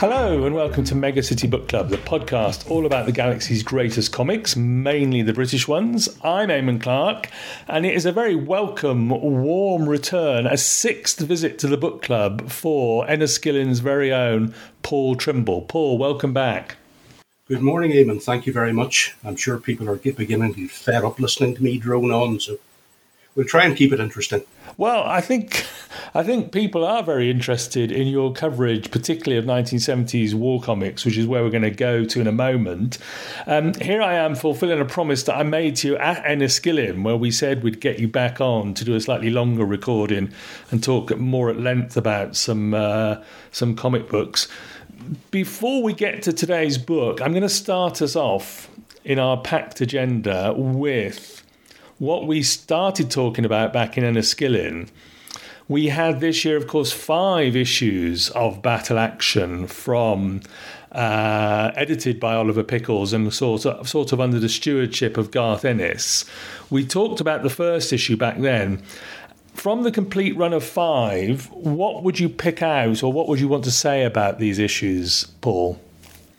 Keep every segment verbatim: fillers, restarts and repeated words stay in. Hello and welcome to Mega City Book Club, the podcast all about the galaxy's greatest comics, mainly the British ones. I'm Eamon Clark, and it is a very welcome, warm return, a sixth visit to the book club for Enniskillen's very own Paul Trimble. Paul, welcome back. Good morning, Eamon. Thank you very much. I'm sure people are beginning to get fed up listening to me drone on, so we'll try and keep it interesting. Well, I think I think people are very interested in your coverage, particularly of nineteen seventies war comics, which is where we're going to go to in a moment. Um, here I am fulfilling a promise that I made to you at Enniskillen, where we said we'd get you back on to do a slightly longer recording and talk more at length about some uh, some comic books. Before we get to today's book, I'm going to start us off in our packed agenda with what we started talking about back in Enniskillen. We had this year, of course, five issues of Battle Action from, uh, edited by Oliver Pickles and sort of, sort of under the stewardship of Garth Ennis. We talked about the first issue back then. From the complete run of five, what would you pick out or what would you want to say about these issues, Paul?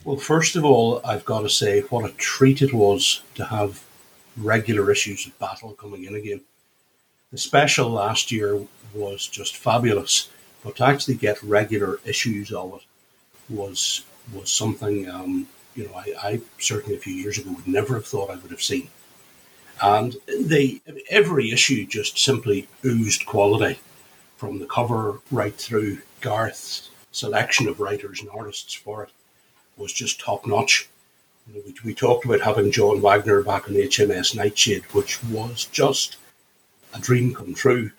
Well, first of all, I've got to say what a treat it was to have regular issues of Battle coming in again. The special last year was just fabulous, but to actually get regular issues of it was was something, um, you know, I, I certainly a few years ago would never have thought I would have seen. And they every issue just simply oozed quality, from the cover right through. Garth's selection of writers and artists for it was just top-notch. We, we talked about having John Wagner back on H M S Nightshade, which was just a dream come true.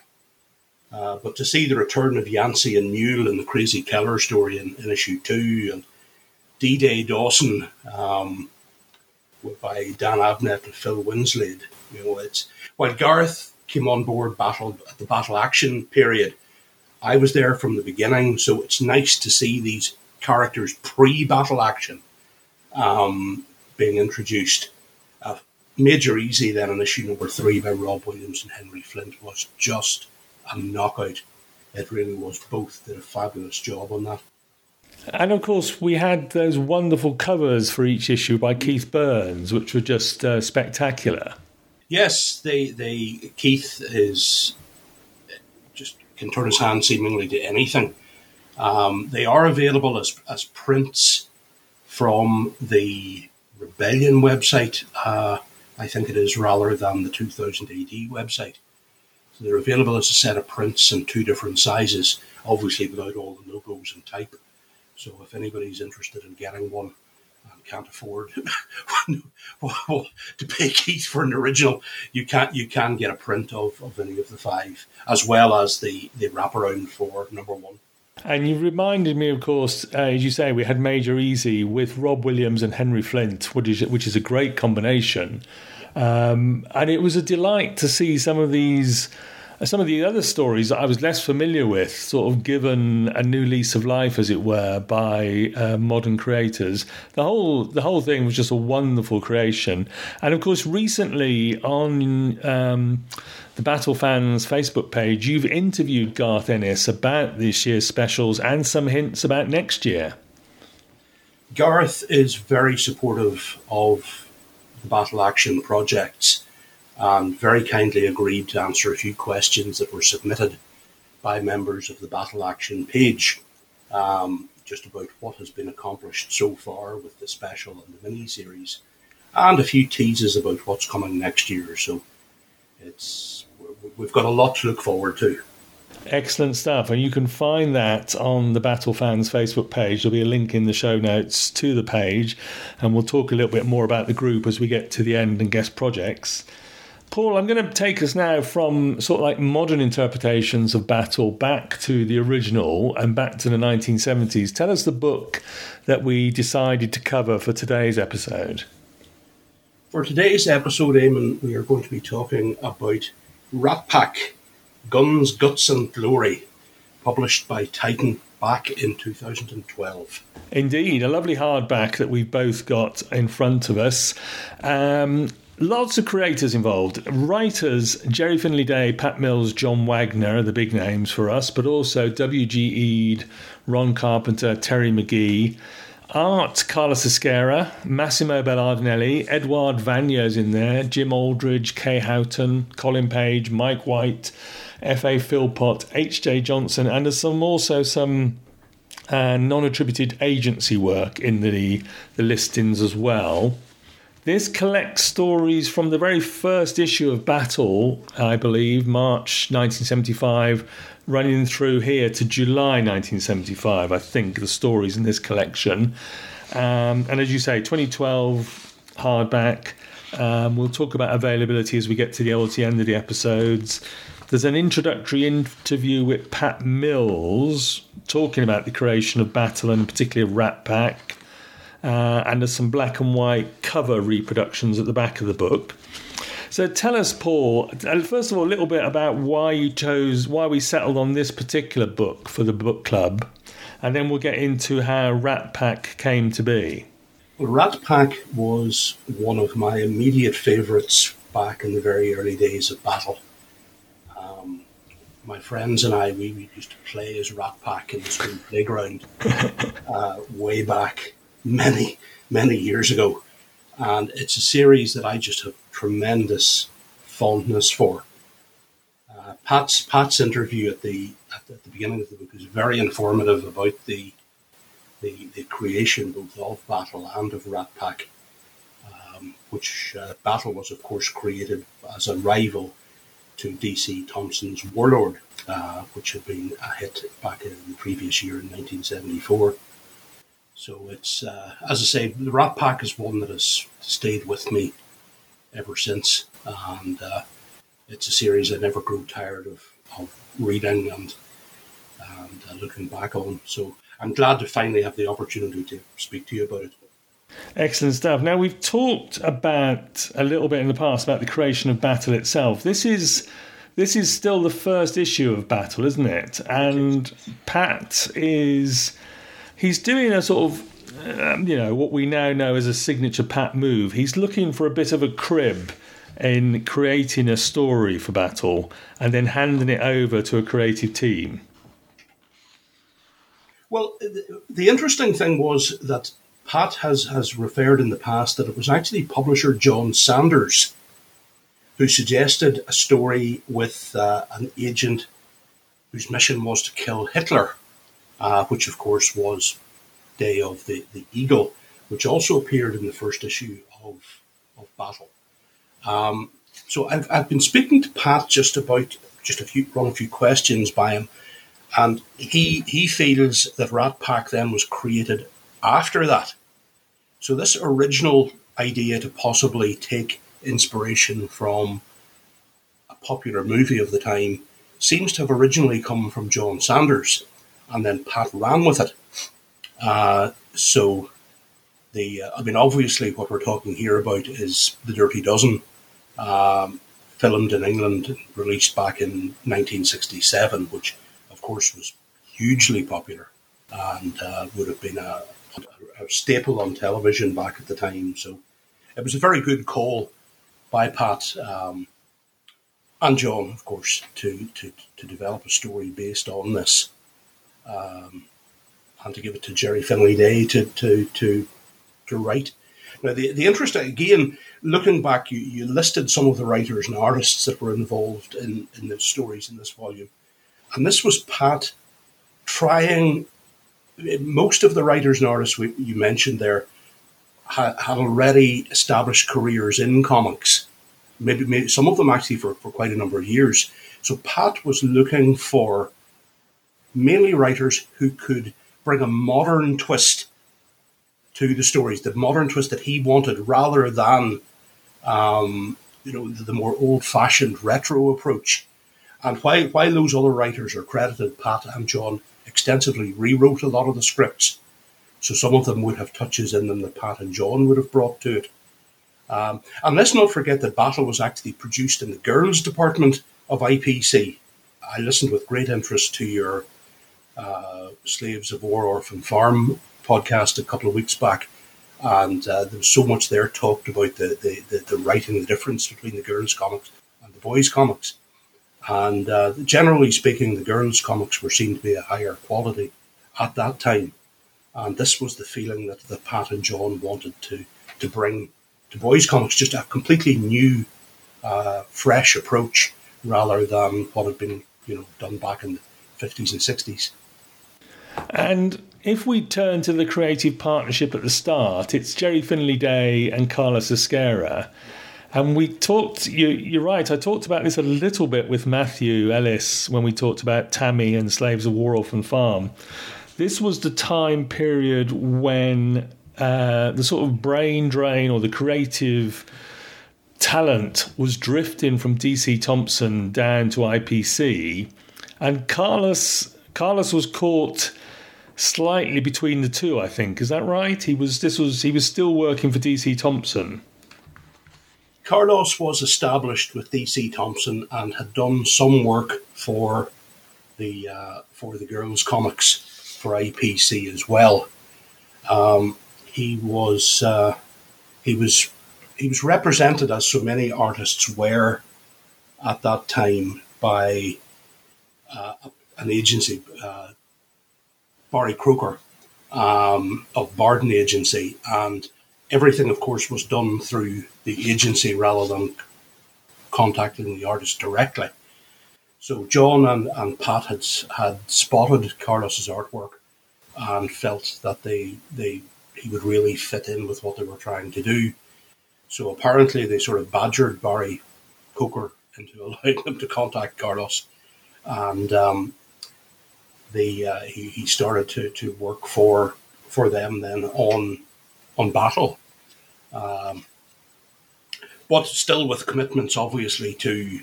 Uh, but to see the return of Yancey and Mule and the Crazy Keller story in, in issue two, and D-Day Dawson um, by Dan Abnett and Phil Winslade, you know, it's while Garth came on board battle at the Battle Action period, I was there from the beginning, so it's nice to see these characters pre-Battle Action Um, being introduced. Uh, Major Easy then in issue number three by Rob Williams and Henry Flint was just a knockout. It really was. Both did a fabulous job on that. And of course we had those wonderful covers for each issue by Keith Burns, which were just uh, spectacular. Yes, they, they Keith is just can turn his hand seemingly to anything. Um, they are available as as prints from the Rebellion website, uh, I think it is, rather than the two thousand A D website. So they're available as a set of prints in two different sizes, obviously without all the logos and type. So if anybody's interested in getting one and can't afford to pay Keith for an original, you can you can get a print of, of any of the five, as well as the, the wraparound for number one. And you reminded me, of course, uh, as you say, we had Major Easy with Rob Williams and Henry Flint, which is, which is a great combination. Um, and it was a delight to see some of these, some of the other stories that I was less familiar with, sort of given a new lease of life, as it were, by uh, modern creators. The whole the whole thing was just a wonderful creation. And of course, recently on um, the Battle Fans Facebook page, you've interviewed Garth Ennis about this year's specials and some hints about next year. Garth is very supportive of the Battle Action projects, and very kindly agreed to answer a few questions that were submitted by members of the Battle Action page, um, just about what has been accomplished so far with the special and the mini-series, and a few teases about what's coming next year. So it's we've got a lot to look forward to. Excellent stuff, and you can find that on the Battle Fans Facebook page. There'll be a link in the show notes to the page, and we'll talk a little bit more about the group as we get to the end and guest projects. Paul, I'm going to take us now from sort of like modern interpretations of battle back to the original and back to the nineteen seventies. Tell us the book that we decided to cover for today's episode. For today's episode, Eamon, we are going to be talking about Rat Pack, Guns, Guts and Glory, published by Titan back in two thousand twelve. Indeed, a lovely hardback that we've both got in front of us. Um... Lots of creators involved. Writers, Gerry Finley-Day, Pat Mills, John Wagner are the big names for us, but also W G. Eade, Ron Carpenter, Terry McGee. Art, Carlos Ezquerra, Massimo Belardinelli, Edouard Vanya's in there, Jim Aldridge, Kay Houghton, Colin Page, Mike White, F A. Philpott, H J. Johnson, and there's some also some uh, non-attributed agency work in the, the listings as well. This collects stories from the very first issue of Battle, I believe, March nineteen seventy-five, running through here to July nineteen seventy-five, I think, the stories in this collection. Um, and as you say, twenty twelve hardback. Um, we'll talk about availability as we get to the towards the end of the episodes. There's an introductory interview with Pat Mills talking about the creation of Battle and particularly of Rat Pack. Uh, and there's some black and white cover reproductions at the back of the book. So tell us, Paul, first of all, a little bit about why you chose, why we settled on this particular book for the book club, and then we'll get into how Rat Pack came to be. Well, Rat Pack was one of my immediate favourites back in the very early days of Battle. Um, my friends and I, we, we used to play as Rat Pack in the school playground uh, way back many, many years ago. And it's a series that I just have tremendous fondness for. Uh, Pat's Pat's interview at the at the, at the beginning of the book is very informative about the the, the creation both of Battle and of Rat Pack, um, which uh, Battle was, of course, created as a rival to D C Thompson's Warlord, uh, which had been a hit back in the previous year in nineteen seventy-four. So it's, uh, as I say, the Rat Pack is one that has stayed with me ever since, and uh, it's a series I never grew tired of, of reading and, and uh, looking back on. So I'm glad to finally have the opportunity to speak to you about it. Excellent stuff. Now, we've talked about a little bit in the past about the creation of Battle itself. This is... This is still the first issue of Battle, isn't it? And Pat is... He's doing a sort of, um, you know, what we now know as a signature Pat move. He's looking for a bit of a crib in creating a story for Battle and then handing it over to a creative team. Well, the, the interesting thing was that Pat has, has referred in the past that it was actually publisher John Sanders who suggested a story with uh, an agent whose mission was to kill Hitler. Uh, which, of course, was Day of the, the Eagle, which also appeared in the first issue of of Battle. Um, so I've I've been speaking to Pat just about just a few run a few questions by him, and he he feels that Rat Pack then was created after that. So this original idea to possibly take inspiration from a popular movie of the time seems to have originally come from John Sanders. And then Pat ran with it. Uh, so, the uh, I mean, obviously, what we're talking here about is The Dirty Dozen, um, filmed in England, released back in nineteen sixty-seven, which, of course, was hugely popular and uh, would have been a, a staple on television back at the time. So, it was a very good call by Pat um, and John, of course, to, to, to develop a story based on this. Um, and to give it to Gerry Finley-Day to, to to to write. Now, the the interesting, again, looking back, you, you listed some of the writers and artists that were involved in, in the stories in this volume. And this was Pat trying, most of the writers and artists we, you mentioned there had, had already established careers in comics. Maybe, maybe some of them actually for, for quite a number of years. So Pat was looking for mainly writers who could bring a modern twist to the stories, the modern twist that he wanted, rather than um, you know the more old-fashioned retro approach. And while, while those other writers are credited, Pat and John extensively rewrote a lot of the scripts. So some of them would have touches in them that Pat and John would have brought to it. Um, and let's not forget that Battle was actually produced in the girls' department of I P C. I listened with great interest to your Uh, Slaves of War Orphan Farm podcast a couple of weeks back, And uh, there was so much there talked about the, the, the, the writing, the difference between the girls' comics and the boys' comics. And uh, generally speaking, the girls' comics were seen to be a higher quality at that time. And this was the feeling that, that Pat and John wanted to, to bring to boys' comics, just a completely new, uh, fresh approach rather than what had been, you know, done back in the fifties and sixties. And if we turn to the creative partnership at the start, it's Gerry Finley-Day and Carlos Ezquerra. And we talked, you, you're right, I talked about this a little bit with Matthew Ellis when we talked about Tammy and Slaves of War Orphan Farm. This was the time period when uh, the sort of brain drain or the creative talent was drifting from D C Thompson down to I P C. And Carlos Carlos was caught slightly between the two, I think. Is that right? He was this was he was still working for D C Thompson. Carlos was established with D C Thompson and had done some work for the uh, for the girls' comics for I P C as well. Um, he was uh, he was he was represented, as so many artists were at that time, by uh, an agency, uh, Barry Croker um, of Barden Agency, and everything, of course, was done through the agency rather than contacting the artist directly. So John and, and Pat had had spotted Carlos's artwork and felt that they they he would really fit in with what they were trying to do. So apparently they sort of badgered Barry Coker into allowing him to contact Carlos, and um, the uh, he he started to, to work for for them then on on Battle, um, but still with commitments, obviously, to.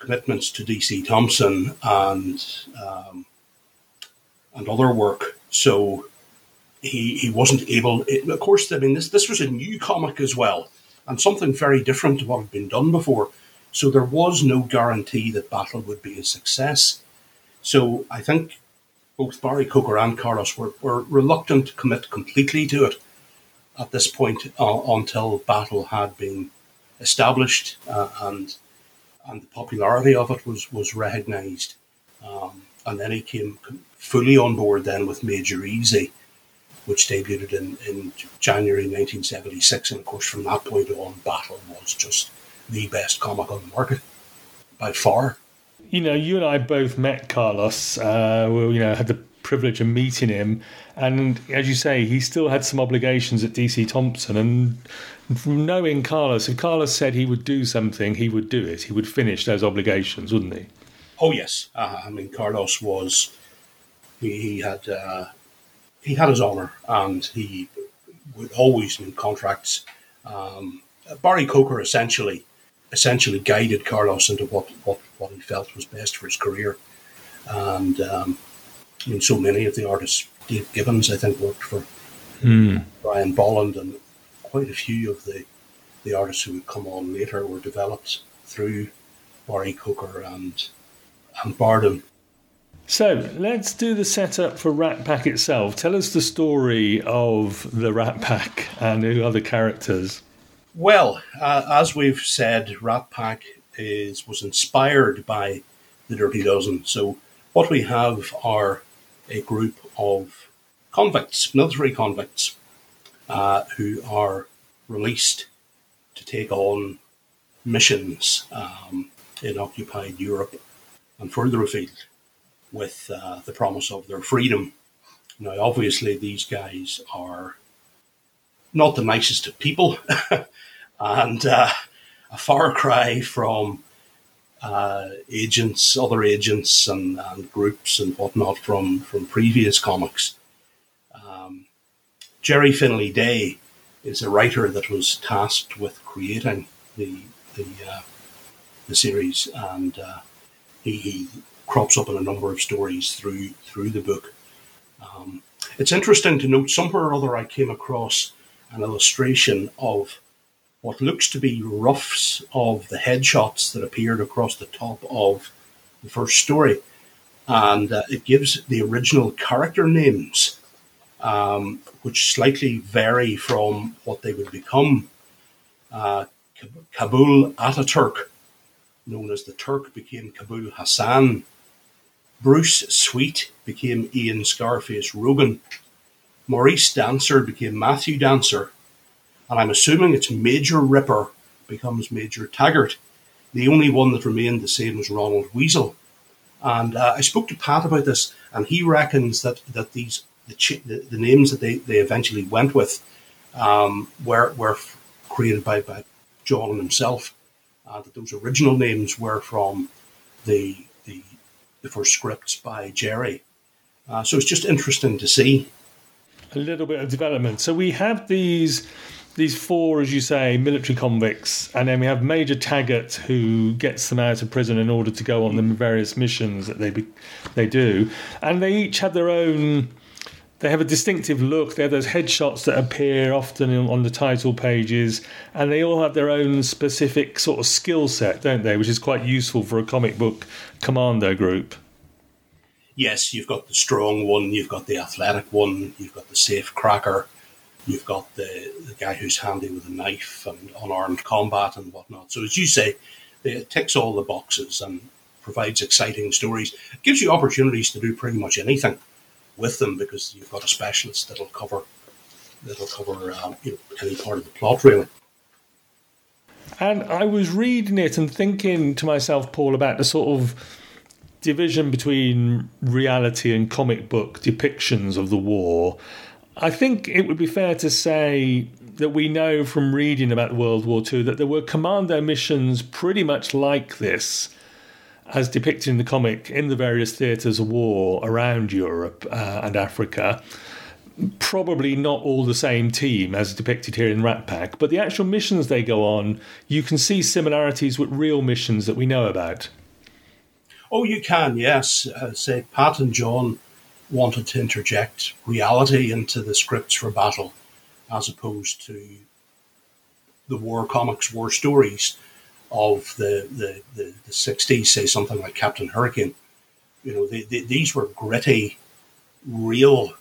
commitments to D C Thompson and um, and other work. So he he wasn't able... It, of course, I mean, this, this was a new comic as well, and something very different to what had been done before. So there was no guarantee that Battle would be a success. So I think both Barry Coker and Carlos were, were reluctant to commit completely to it at this point uh, until Battle had been established uh, and... and the popularity of it was, was recognised. Um, and then he came fully on board then with Major Easy, which debuted in, in January nineteen seventy-six. And, of course, from that point on, Battle was just the best comic on the market, by far. You know, you and I both met Carlos. Uh, we, you know, had the privilege of meeting him. And, as you say, he still had some obligations at D C Thompson. And... From knowing Carlos, if Carlos said he would do something, he would do it. He would finish those obligations, wouldn't he? Oh yes, uh, I mean Carlos was he, he had uh, he had his honour, and he would always in contracts. Um, Barry Coker essentially essentially guided Carlos into what, what, what he felt was best for his career, and um, I mean, so many of the artists. Dave Gibbons, I think, worked for mm. Brian Bolland, and quite a few of the, the artists who would come on later were developed through Barry Coker and, and Bardem. So let's do the setup for Rat Pack itself. Tell us the story of the Rat Pack and who are the characters. Well, uh, as we've said, Rat Pack is was inspired by the Dirty Dozen. So what we have are a group of convicts, military convicts, Uh, who are released to take on missions um, in occupied Europe and further afield with uh, the promise of their freedom. Now, obviously, these guys are not the nicest of people and uh, a far cry from uh, agents, other agents and, and groups and whatnot from, from previous comics. Um, Gerry Finley-Day is a writer that was tasked with creating the the, uh, the series, and uh, he, he crops up in a number of stories through through the book. Um, it's interesting to note, somewhere or other I came across an illustration of what looks to be roughs of the headshots that appeared across the top of the first story, and uh, it gives the original character names um, which slightly vary from what they would become. Uh, Kabul Ataturk, known as the Turk, became Kabul Hassan. Bruce Sweet became Ian Scarface Rogan. Maurice Dancer became Matthew Dancer. And I'm assuming it's Major Ripper becomes Major Taggart. The only one that remained the same was Ronald Weasel. And uh, I spoke to Pat about this, and he reckons that, that these the, ch- the, the names that they, they eventually went with um, were were created by, by John himself, and uh, that those original names were from the the, the first scripts by Gerry. Uh, so it's just interesting to see. A little bit of development. So we have these... These four, as you say, military convicts, and then we have Major Taggart, who gets them out of prison in order to go on the various missions that they be, they do, and they each have their own. They have a distinctive look. They have those headshots that appear often on the title pages, and they all have their own specific sort of skill set, don't they? Which is quite useful for a comic book commando group. Yes, you've got the strong one, you've got the athletic one, you've got the safe cracker. You've got the, the guy who's handy with a knife and unarmed combat and whatnot. So as you say, it ticks all the boxes and provides exciting stories. It gives you opportunities to do pretty much anything with them because you've got a specialist that'll cover that'll cover um, you know, any part of the plot, really. And I was reading it and thinking to myself, Paul, about the sort of division between reality and comic book depictions of the war. I think it would be fair to say that we know from reading about World War Two that there were commando missions pretty much like this, as depicted in the comic, in the various theatres of war around Europe uh, and Africa. Probably not all the same team as depicted here in Rat Pack, but the actual missions they go on, you can see similarities with real missions that we know about. Oh, you can, yes. Uh, say, Pat and John wanted to interject reality into the scripts for battle as opposed to the war comics, war stories of the the, the, the sixties, say something like Captain Hurricane. You know, they, they, these were gritty, real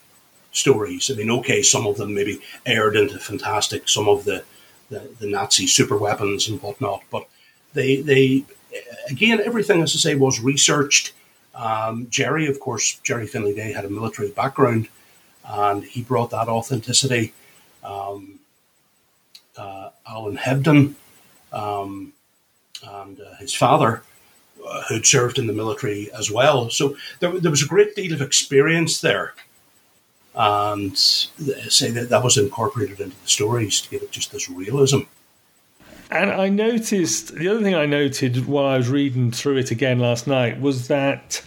stories. I mean, okay, some of them maybe aired into fantastic, some of the, the, the Nazi superweapons and whatnot, but they, they again, everything, as I say, was researched. Um, Gerry, of course, Gerry Finley-Day had a military background, and he brought that authenticity. Um, uh, Alan Hebden um, and uh, his father, uh, who'd served in the military as well. So there, there was a great deal of experience there, and say that that was incorporated into the stories to give it just this realism. And I noticed, the other thing I noted while I was reading through it again last night was that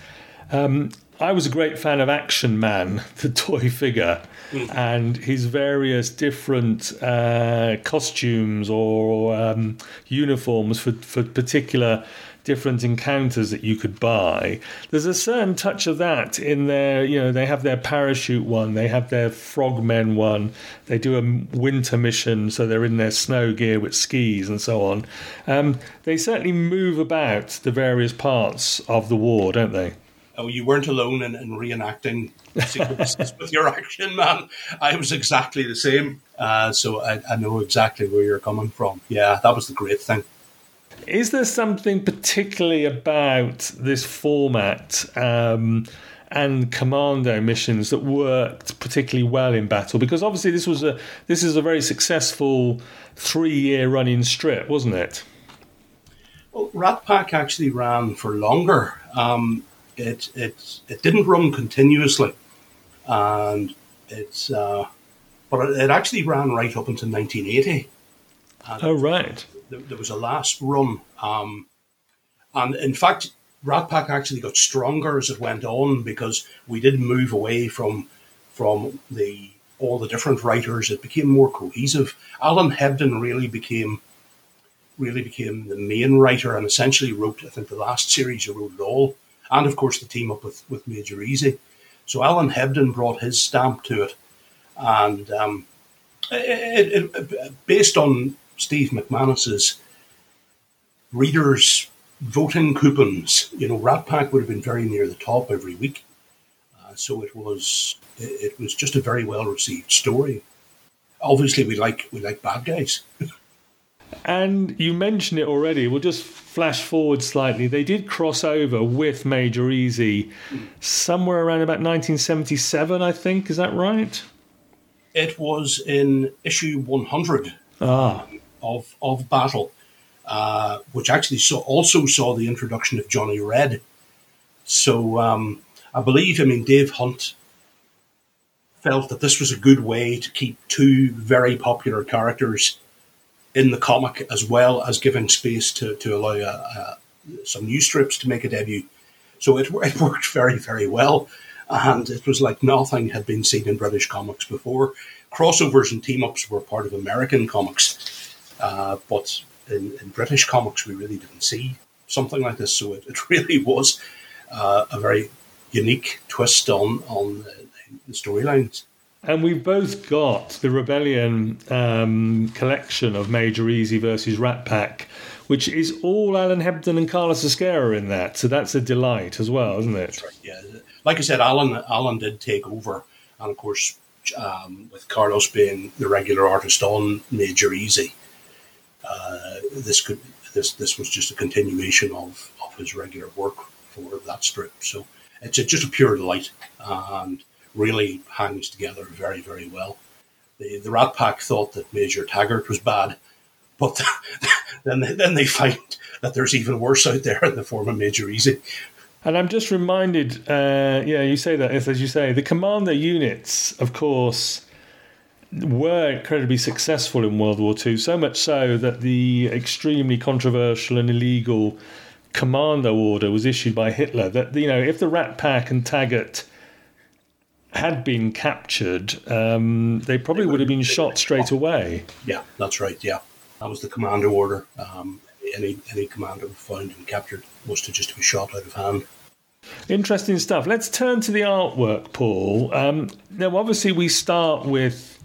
um, I was a great fan of Action Man, the toy figure, mm. and his various different uh, costumes or um, uniforms for, for particular different encounters that you could buy. There's a certain touch of that in their, you know, they have their parachute one, they have their frogmen one, they do a winter mission, so they're in their snow gear with skis and so on. Um, they certainly move about the various parts of the war, don't they? Oh, you weren't alone in, in reenacting sequences with your Action Man. I was exactly the same, uh, so I, I know exactly where you're coming from. Yeah, that was the great thing. Is there something particularly about this format um, and commando missions that worked particularly well in battle? Because obviously this was a this is a very successful three-year running strip, wasn't it? Well, Rat Pack actually ran for longer. Um, it it it didn't run continuously, and it's uh, but it actually ran right up until nineteen eighty. Oh, right. There was a last run. Um, and in fact, Rat Pack actually got stronger as it went on because we did move away from from the all the different writers. It became more cohesive. Alan Hebden really became really became the main writer and essentially wrote, I think, the last series. He wrote it all. And, of course, the team up with, with Major Easy. So Alan Hebden brought his stamp to it. And um, it, it, it, based on Steve McManus's readers' voting coupons, you know, Rat Pack would have been very near the top every week. Uh, And so it was it was just a very well received story. Obviously, we like we like bad guys. And you mentioned it already. We'll just flash forward slightly. They did cross over with Major Easy somewhere around about nineteen seventy-seven, I think. Is that right? It was in issue one hundred ah. of of Battle, uh, which actually saw, also saw the introduction of Johnny Red. So um, I believe, I mean, Dave Hunt felt that this was a good way to keep two very popular characters in the comic, as well as giving space to, to allow uh, uh, some new strips to make a debut. So it, it worked very, very well. And it was like nothing had been seen in British comics before. Crossovers and team-ups were part of American comics, uh, but in, in British comics we really didn't see something like this. So it, it really was uh, a very unique twist on, on the, the storylines. And we've both got the Rebellion um, collection of Major Easy versus Rat Pack, which is all Alan Hebden and Carlos Ezquerra in that. So that's a delight as well, isn't it? That's right, yeah. Like I said, Alan Alan did take over. And, of course, um, with Carlos being the regular artist on Major Easy, uh, this could this this was just a continuation of, of his regular work for that strip. So it's a, just a pure delight. And really hangs together very, very well. The, the Rat Pack thought that Major Taggart was bad, but then they, then they find that there's even worse out there in the form of Major Easy. And I'm just reminded, uh, yeah, you say that, as you say, the Commander units, of course, were incredibly successful in World War Two, so much so that the extremely controversial and illegal Commander Order was issued by Hitler. That, you know, if the Rat Pack and Taggart had been captured, um, they probably would have been shot straight away. Yeah, that's right, yeah. That was the commando order. Um, any any commando found and captured was to just be shot out of hand. Interesting stuff. Let's turn to the artwork, Paul. Um, now, obviously, we start with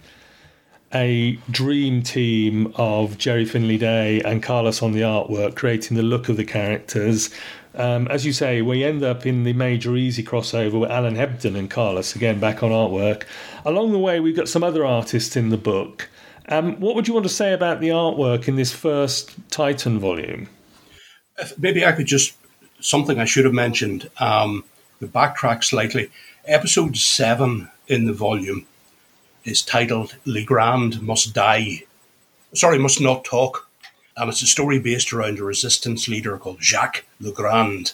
a dream team of Gerry Finley-Day and Carlos on the artwork, creating the look of the characters. Um, as you say, we end up in the Major Easy crossover with Alan Hebden and Carlos, again, back on artwork. Along the way, we've got some other artists in the book. Um, what would you want to say about the artwork in this first Titan volume? Maybe I could just... Something I should have mentioned, um, the backtrack slightly. Episode seven in the volume is titled Le Grand Must Die. Sorry, Must Not Talk. And it's a story based around a resistance leader called Jacques Le Grand,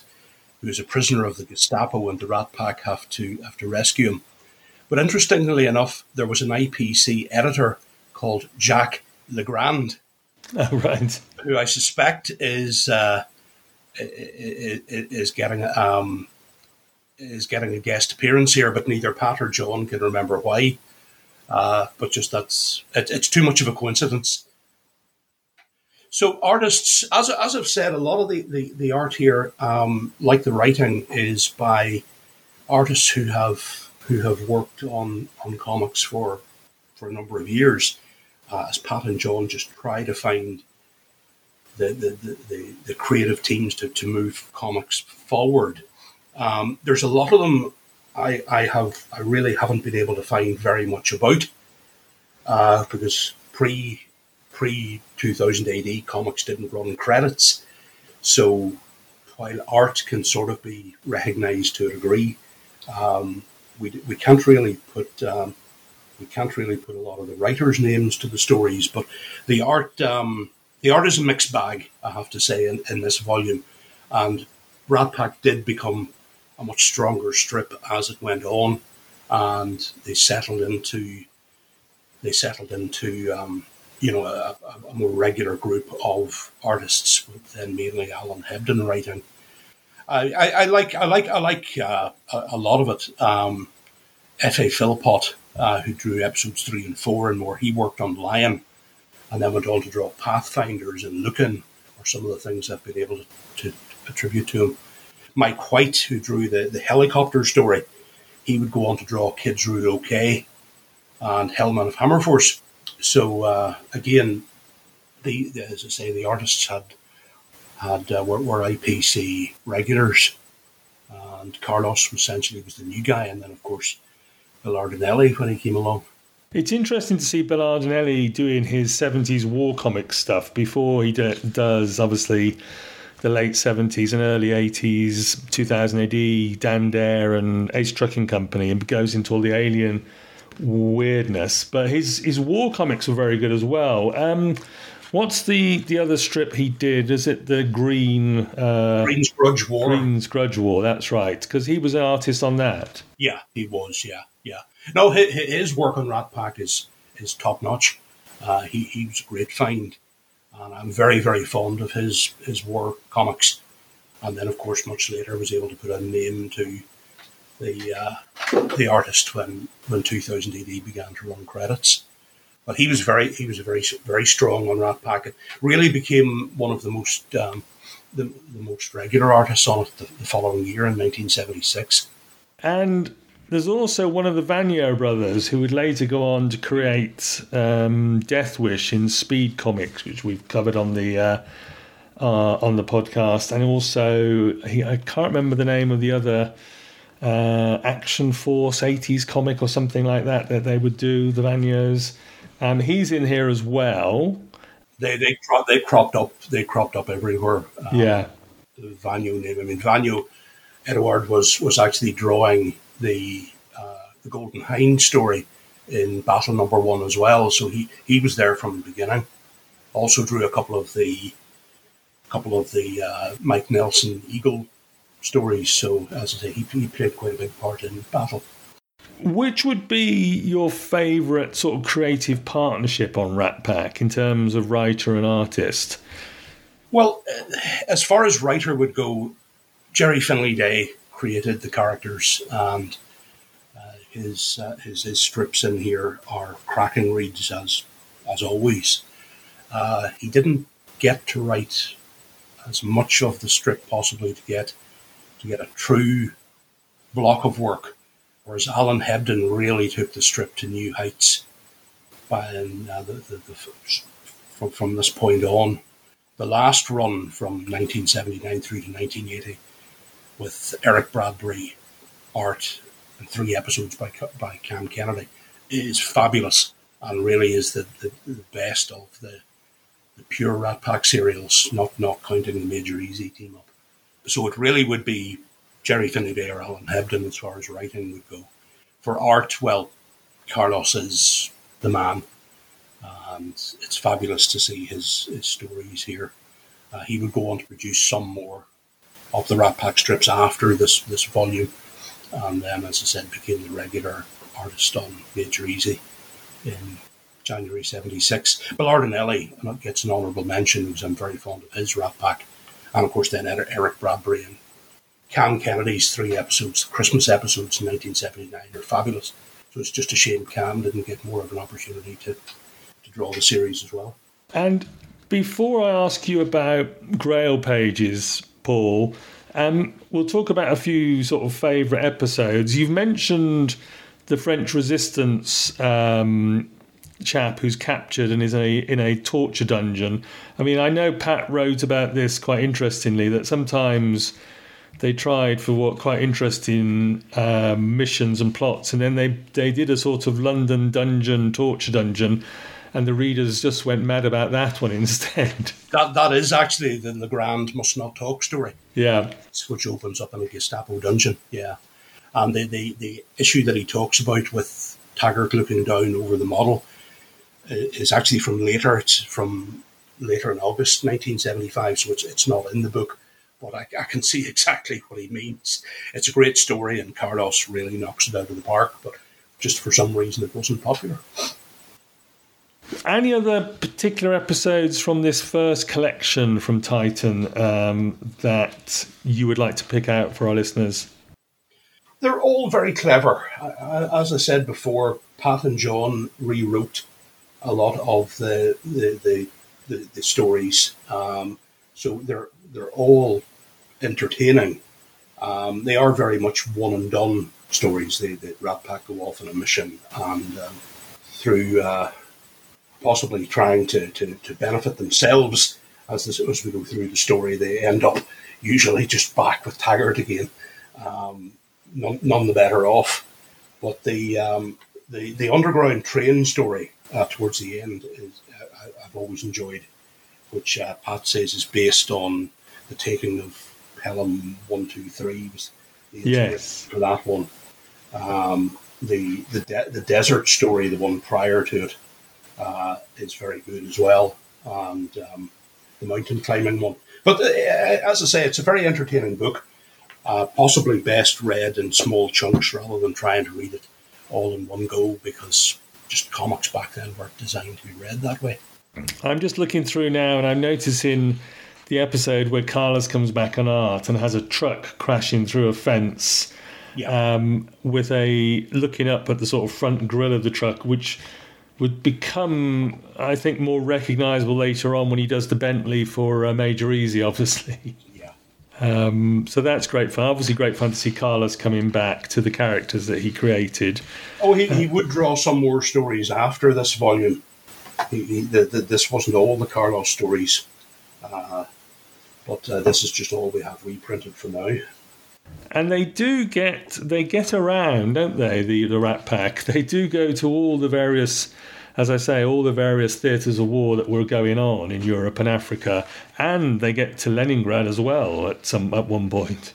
who is a prisoner of the Gestapo, and the Rat Pack have to have to rescue him. But interestingly enough, there was an I P C editor called Jacques Le Grand, oh, right, who I suspect is uh, is getting um, is getting a guest appearance here, but neither Pat or John can remember why. Uh, but just that's it, it's too much of a coincidence. So artists, as, as I've said, a lot of the, the, the art here, um, like the writing, is by artists who have who have worked on, on comics for for a number of years, uh, as Pat and John just try to find the the, the, the, the creative teams to, to move comics forward. Um, there's a lot of them I, I have I really haven't been able to find very much about, uh, because pre pre two thousand A D, comics didn't run credits. So while art can sort of be recognised to a degree, um, we we can't really put um, we can't really put a lot of the writers' names to the stories. But the art um, the art is a mixed bag, I have to say, in, in this volume. And Rat Pack did become a much stronger strip as it went on, and they settled into they settled into. Um, you know, a, a more regular group of artists, then mainly Alan Hebden writing. I, I, I like, I like, I like uh, a, a lot of it. Um, F A Philpott, uh, who drew episodes three and four and more, he worked on Lion, and then went on to draw Pathfinders and Lookin', or some of the things I've been able to, to attribute to him. Mike White, who drew the, the helicopter story, he would go on to draw Kids Rule OK and Hellman of Hammerforce. So uh, again, the, the as I say, the artists had had uh, were, were I P C regulars, and Carlos essentially was the new guy, and then of course Belardinelli when he came along. It's interesting to see Belardinelli doing his seventies war comic stuff before he d- does obviously the late seventies and early eighties, two thousand A D, Dan Dare and Ace Trucking Company, and goes into all the alien weirdness. But his, his war comics were very good as well. Um, what's the, the other strip he did? Is it the Green... Uh, Green's Grudge War. Green's Grudge War, that's right. Because he was an artist on that. Yeah, he was, yeah, yeah. No, his, his work on Rat Pack is, is top-notch. Uh, he, he was a great find. And I'm very, very fond of his, his war comics. And then, of course, much later was able to put a name to the uh, the artist when, when two thousand A D began to run credits. But he was very he was very very strong on Rat Pack. It really became one of the most um, the, the most regular artists on it the, the following year in nineteen seventy-six. And there's also one of the Vanier brothers who would later go on to create um, Death Wish in Speed Comics, which we've covered on the uh, uh, on the podcast. And also, he, I can't remember the name of the other uh, Action Force eighties comic or something like that that they would do, the Vaniers. Um, he's in here as well. They they cro- they cropped up they cropped up everywhere. Um, yeah, the Vanio name. I mean, Vanio Edward was was actually drawing the uh, the Golden Hind story in Battle Number One as well, so he, he was there from the beginning. Also drew a couple of the couple of the uh, Mike Nelson Eagle stories. So as I say, he, he played quite a big part in Battle. Which would be your favourite sort of creative partnership on Rat Pack in terms of writer and artist? Well, as far as writer would go, Gerry Finley-Day created the characters, and uh, his, uh, his his strips in here are cracking reads as as always. Uh, he didn't get to write as much of the strip possibly to get to get a true block of work, whereas Alan Hebden really took the strip to new heights. By uh, the, the, the, from from this point on, the last run from nineteen seventy-nine through to nineteen eighty. With Eric Bradbury art and three episodes by by Cam Kennedy, it is fabulous and really is the, the, the best of the, the pure Rat Pack serials, not not counting the Major Easy team up. So it really would be Gerry Finley-Day or Alan Hebden as far as writing would go. For art, well, Carlos is the man, and it's fabulous to see his, his stories here. Uh, he would go on to produce some more of the Rat Pack strips after this, this volume, and then, as I said, became the regular artist on Major Easy in January seventy-six. Belardinelli gets an honourable mention because I'm very fond of his Rat Pack, and of course then Eric Bradbury and Cam Kennedy's three episodes, the Christmas episodes in nineteen seventy-nine, are fabulous. So it's just a shame Cam didn't get more of an opportunity to, to draw the series as well. And before I ask you about Grail Pages, Paul, um, we'll talk about a few sort of favourite episodes. You've mentioned the French Resistance um, chap who's captured and is a, in a torture dungeon. I mean, I know Pat wrote about this quite interestingly, that sometimes they tried for what quite interesting uh, missions and plots, and then they, they did a sort of London dungeon, torture dungeon, and the readers just went mad about that one instead. That That is actually the Le Grand Must Not Talk story. Yeah. Which opens up in a Gestapo dungeon, yeah. And the, the, the issue that he talks about with Taggart looking down over the model is actually from later. It's from later in August nineteen seventy-five, so it's, it's not in the book. But I, I can see exactly what he means. It's a great story, and Carlos really knocks it out of the park, but just for some reason it wasn't popular. Any other particular episodes from this first collection from Titan um, that you would like to pick out for our listeners? They're all very clever. As I said before, Pat and John rewrote a lot of the the the, the, the stories, um, so they're they're all entertaining. Um, they are very much one and done stories. They the Rat Pack go off on a mission, and um, through. Uh, possibly trying to, to, to benefit themselves as, this, as we go through the story, they end up usually just back with Taggart again um, none, none the better off. But the um, the the underground train story uh, towards the end is uh, I've always enjoyed, which uh, Pat says is based on the taking of Pelham one two three. Was the yes, for that one. Um, the the de- the desert story, the one prior to it, uh, is very good as well, and um, the mountain climbing one. But uh, as I say, it's a very entertaining book. Uh, possibly best read in small chunks rather than trying to read it all in one go, because just comics back then weren't designed to be read that way. I'm just looking through now and I'm noticing the episode where Carlos comes back on art and has a truck crashing through a fence, yeah. um, with a looking up at the sort of front grille of the truck, which would become, I think, more recognisable later on when he does the Bentley for uh, Major Easy, obviously. Um, so that's great fun. Obviously, great fun to see Carlos coming back to the characters that he created. Oh, he, he would draw some more stories after this volume. He, he, the, the, this wasn't all the Carlos stories, uh, but uh, this is just all we have reprinted for now. And they do get they get around, don't they? The the Rat Pack. They do go to all the various. As I say, all the various theatres of war that were going on in Europe and Africa, and they get to Leningrad as well at some at one point.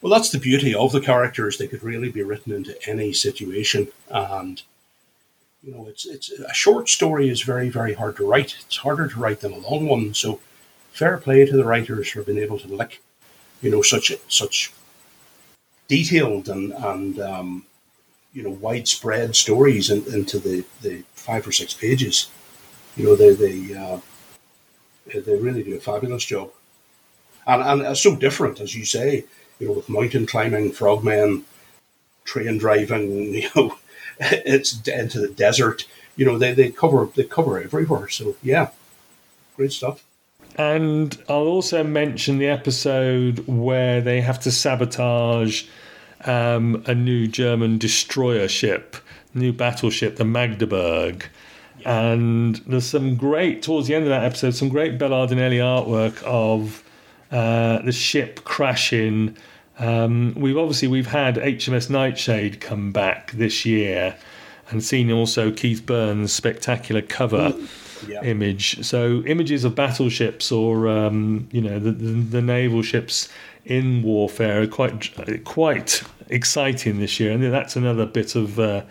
Well, that's the beauty of the characters; they could really be written into any situation. And you know, it's it's a short story is very very hard to write. It's harder to write than a long one. So, fair play to the writers for being able to lick, you know, such such detailed and and um, you know widespread stories in, into the the. five or six pages. You know, they they, uh, they really do a fabulous job. And and it's so different, as you say, you know, with mountain climbing, frogmen, train driving, you know, it's into the desert. You know, they, they cover they cover everywhere. So, yeah, great stuff. And I'll also mention the episode where they have to sabotage um, a new German destroyer ship. New battleship, the Magdeburg. Yeah. And there's some great, towards the end of that episode, some great Belardinelli artwork of uh, the ship crashing. Um, we've obviously, we've had H M S Nightshade come back this year and seen also Keith Burns' spectacular cover yeah. image. So images of battleships or, um, you know, the, the, the naval ships in warfare are quite, quite exciting this year. And that's another bit of... Uh,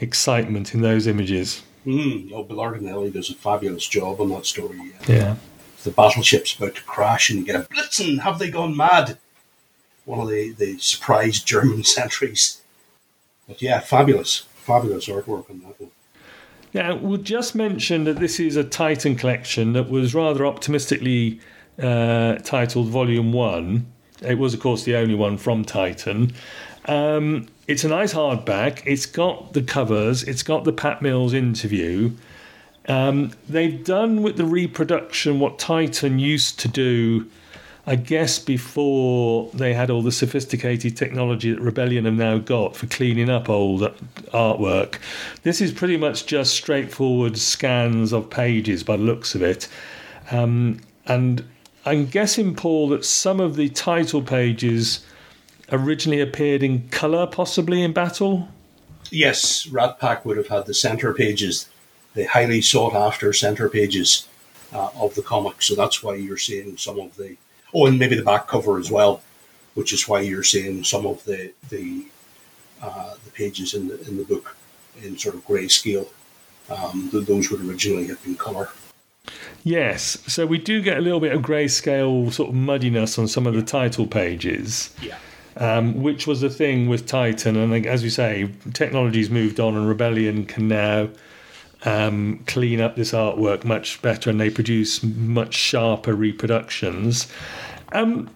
excitement in those images. Mm, oh, Belardinelli does a fabulous job on that story. Yeah. yeah. The battleship's about to crash and you get a blitzen. Have they gone mad? One of the, the surprised German sentries. But yeah, fabulous, fabulous artwork on that one. Now, we'll just mention that this is a Titan collection that was rather optimistically uh, titled Volume one. It was, of course, the only one from Titan. Um, it's a nice hardback. It's got the covers. It's got the Pat Mills interview. Um, they've done with the reproduction what Titan used to do, I guess, before they had all the sophisticated technology that Rebellion have now got for cleaning up old artwork. This is pretty much just straightforward scans of pages by the looks of it. Um, and I'm guessing, Paul, that some of the title pages... originally appeared in colour, possibly in Battle? Yes, Rat Pack would have had the centre pages, the highly sought-after centre pages uh, of the comic. So that's why you're seeing some of the... Oh, and maybe the back cover as well, which is why you're seeing some of the the, uh, the pages in the in the book in sort of greyscale. Um, those would originally have been colour. Yes, so we do get a little bit of greyscale sort of muddiness on some of the title pages. Yeah. Um, which was the thing with Titan, and as you say, technology's moved on and Rebellion can now um, clean up this artwork much better, and they produce much sharper reproductions. Um,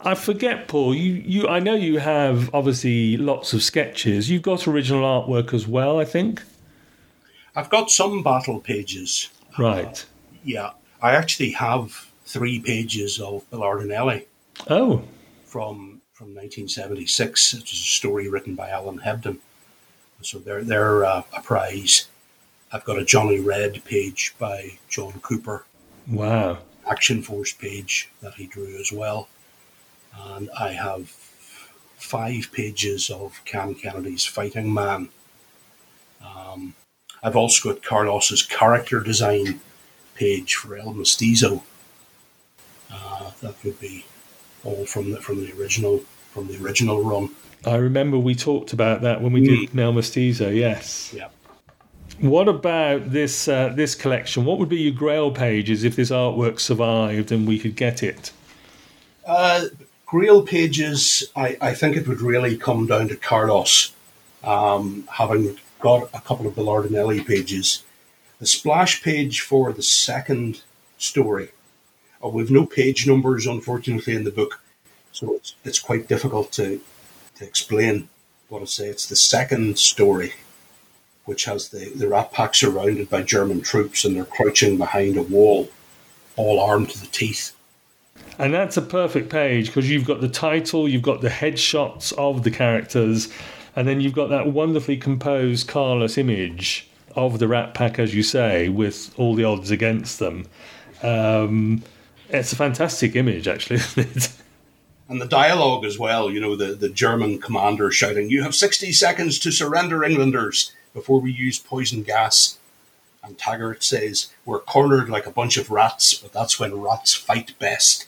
I forget, Paul, you, you, I know you have obviously lots of sketches. You've got original artwork as well, I think? I've got some battle pages. Right. Uh, yeah, I actually have three pages of Belardinelli. Oh. From... From nineteen seventy-six, it was a story written by Alan Hebden, so they're they're uh, a prize. I've got a Johnny Red page by John Cooper. Wow! Action Force page that he drew as well, and I have five pages of Cam Kennedy's Fighting Man. Um, I've also got Carlos's character design page for El Mestizo. Uh, that would be all from the from the original from the original run. I remember we talked about that when we mm. did El Mestizo. Yes. Yeah. What about this uh, this collection? What would be your Grail pages if this artwork survived and we could get it? Uh, Grail pages, I, I think it would really come down to Carlos, um, having got a couple of Belardinelli pages. The splash page for the second story, oh, we've no page numbers, unfortunately, in the book, so it's, it's quite difficult to, to explain what I say. It's the second story, which has the, the Rat Pack surrounded by German troops and they're crouching behind a wall, all armed to the teeth. And that's a perfect page because you've got the title, you've got the headshots of the characters, and then you've got that wonderfully composed Carlos image of the Rat Pack, as you say, with all the odds against them. Um, it's a fantastic image, actually, isn't it? And the dialogue as well, you know, the, the German commander shouting, "You have sixty seconds to surrender, Englanders, before we use poison gas." And Taggart says, "We're cornered like a bunch of rats, but that's when rats fight best."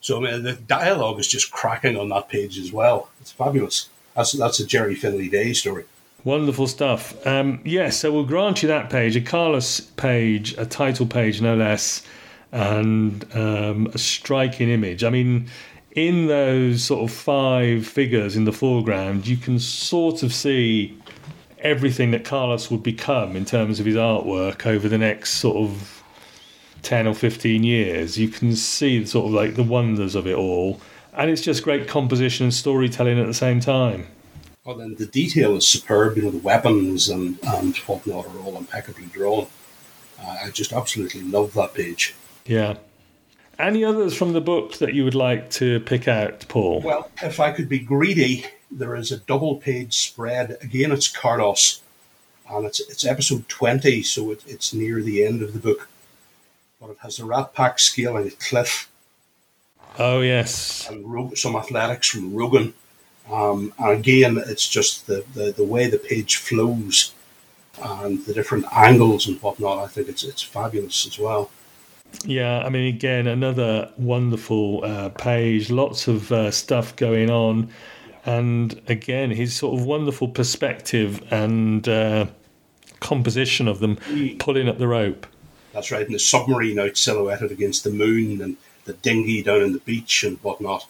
So, I mean, the dialogue is just cracking on that page as well. It's fabulous. That's that's a Gerry Finley-Day story. Wonderful stuff. Um, yes, yeah, so we'll grant you that page, a Carlos page, a title page, no less, and um, a striking image. I mean, in those sort of five figures in the foreground, you can sort of see everything that Carlos would become in terms of his artwork over the next sort of ten or fifteen years. You can see sort of like the wonders of it all, and it's just great composition and storytelling at the same time. Well, then the detail is superb. You know, the weapons and, and whatnot are all impeccably drawn. Uh, I just absolutely love that page. Yeah. Any others from the book that you would like to pick out, Paul? Well, if I could be greedy, there is a double-page spread. Again, it's Carlos, and it's it's episode twenty, so it, it's near the end of the book. But it has the Rat Pack scaling a cliff. Oh, yes. And Ro- some athletics from Rogan. Um, and again, it's just the, the, the way the page flows and the different angles and whatnot. I think it's it's fabulous as well. Yeah, I mean, again, another wonderful uh, page. Lots of uh, stuff going on. And again, his sort of wonderful perspective and uh, composition of them pulling up the rope. That's right, and the submarine out silhouetted against the moon and the dinghy down in the beach and whatnot.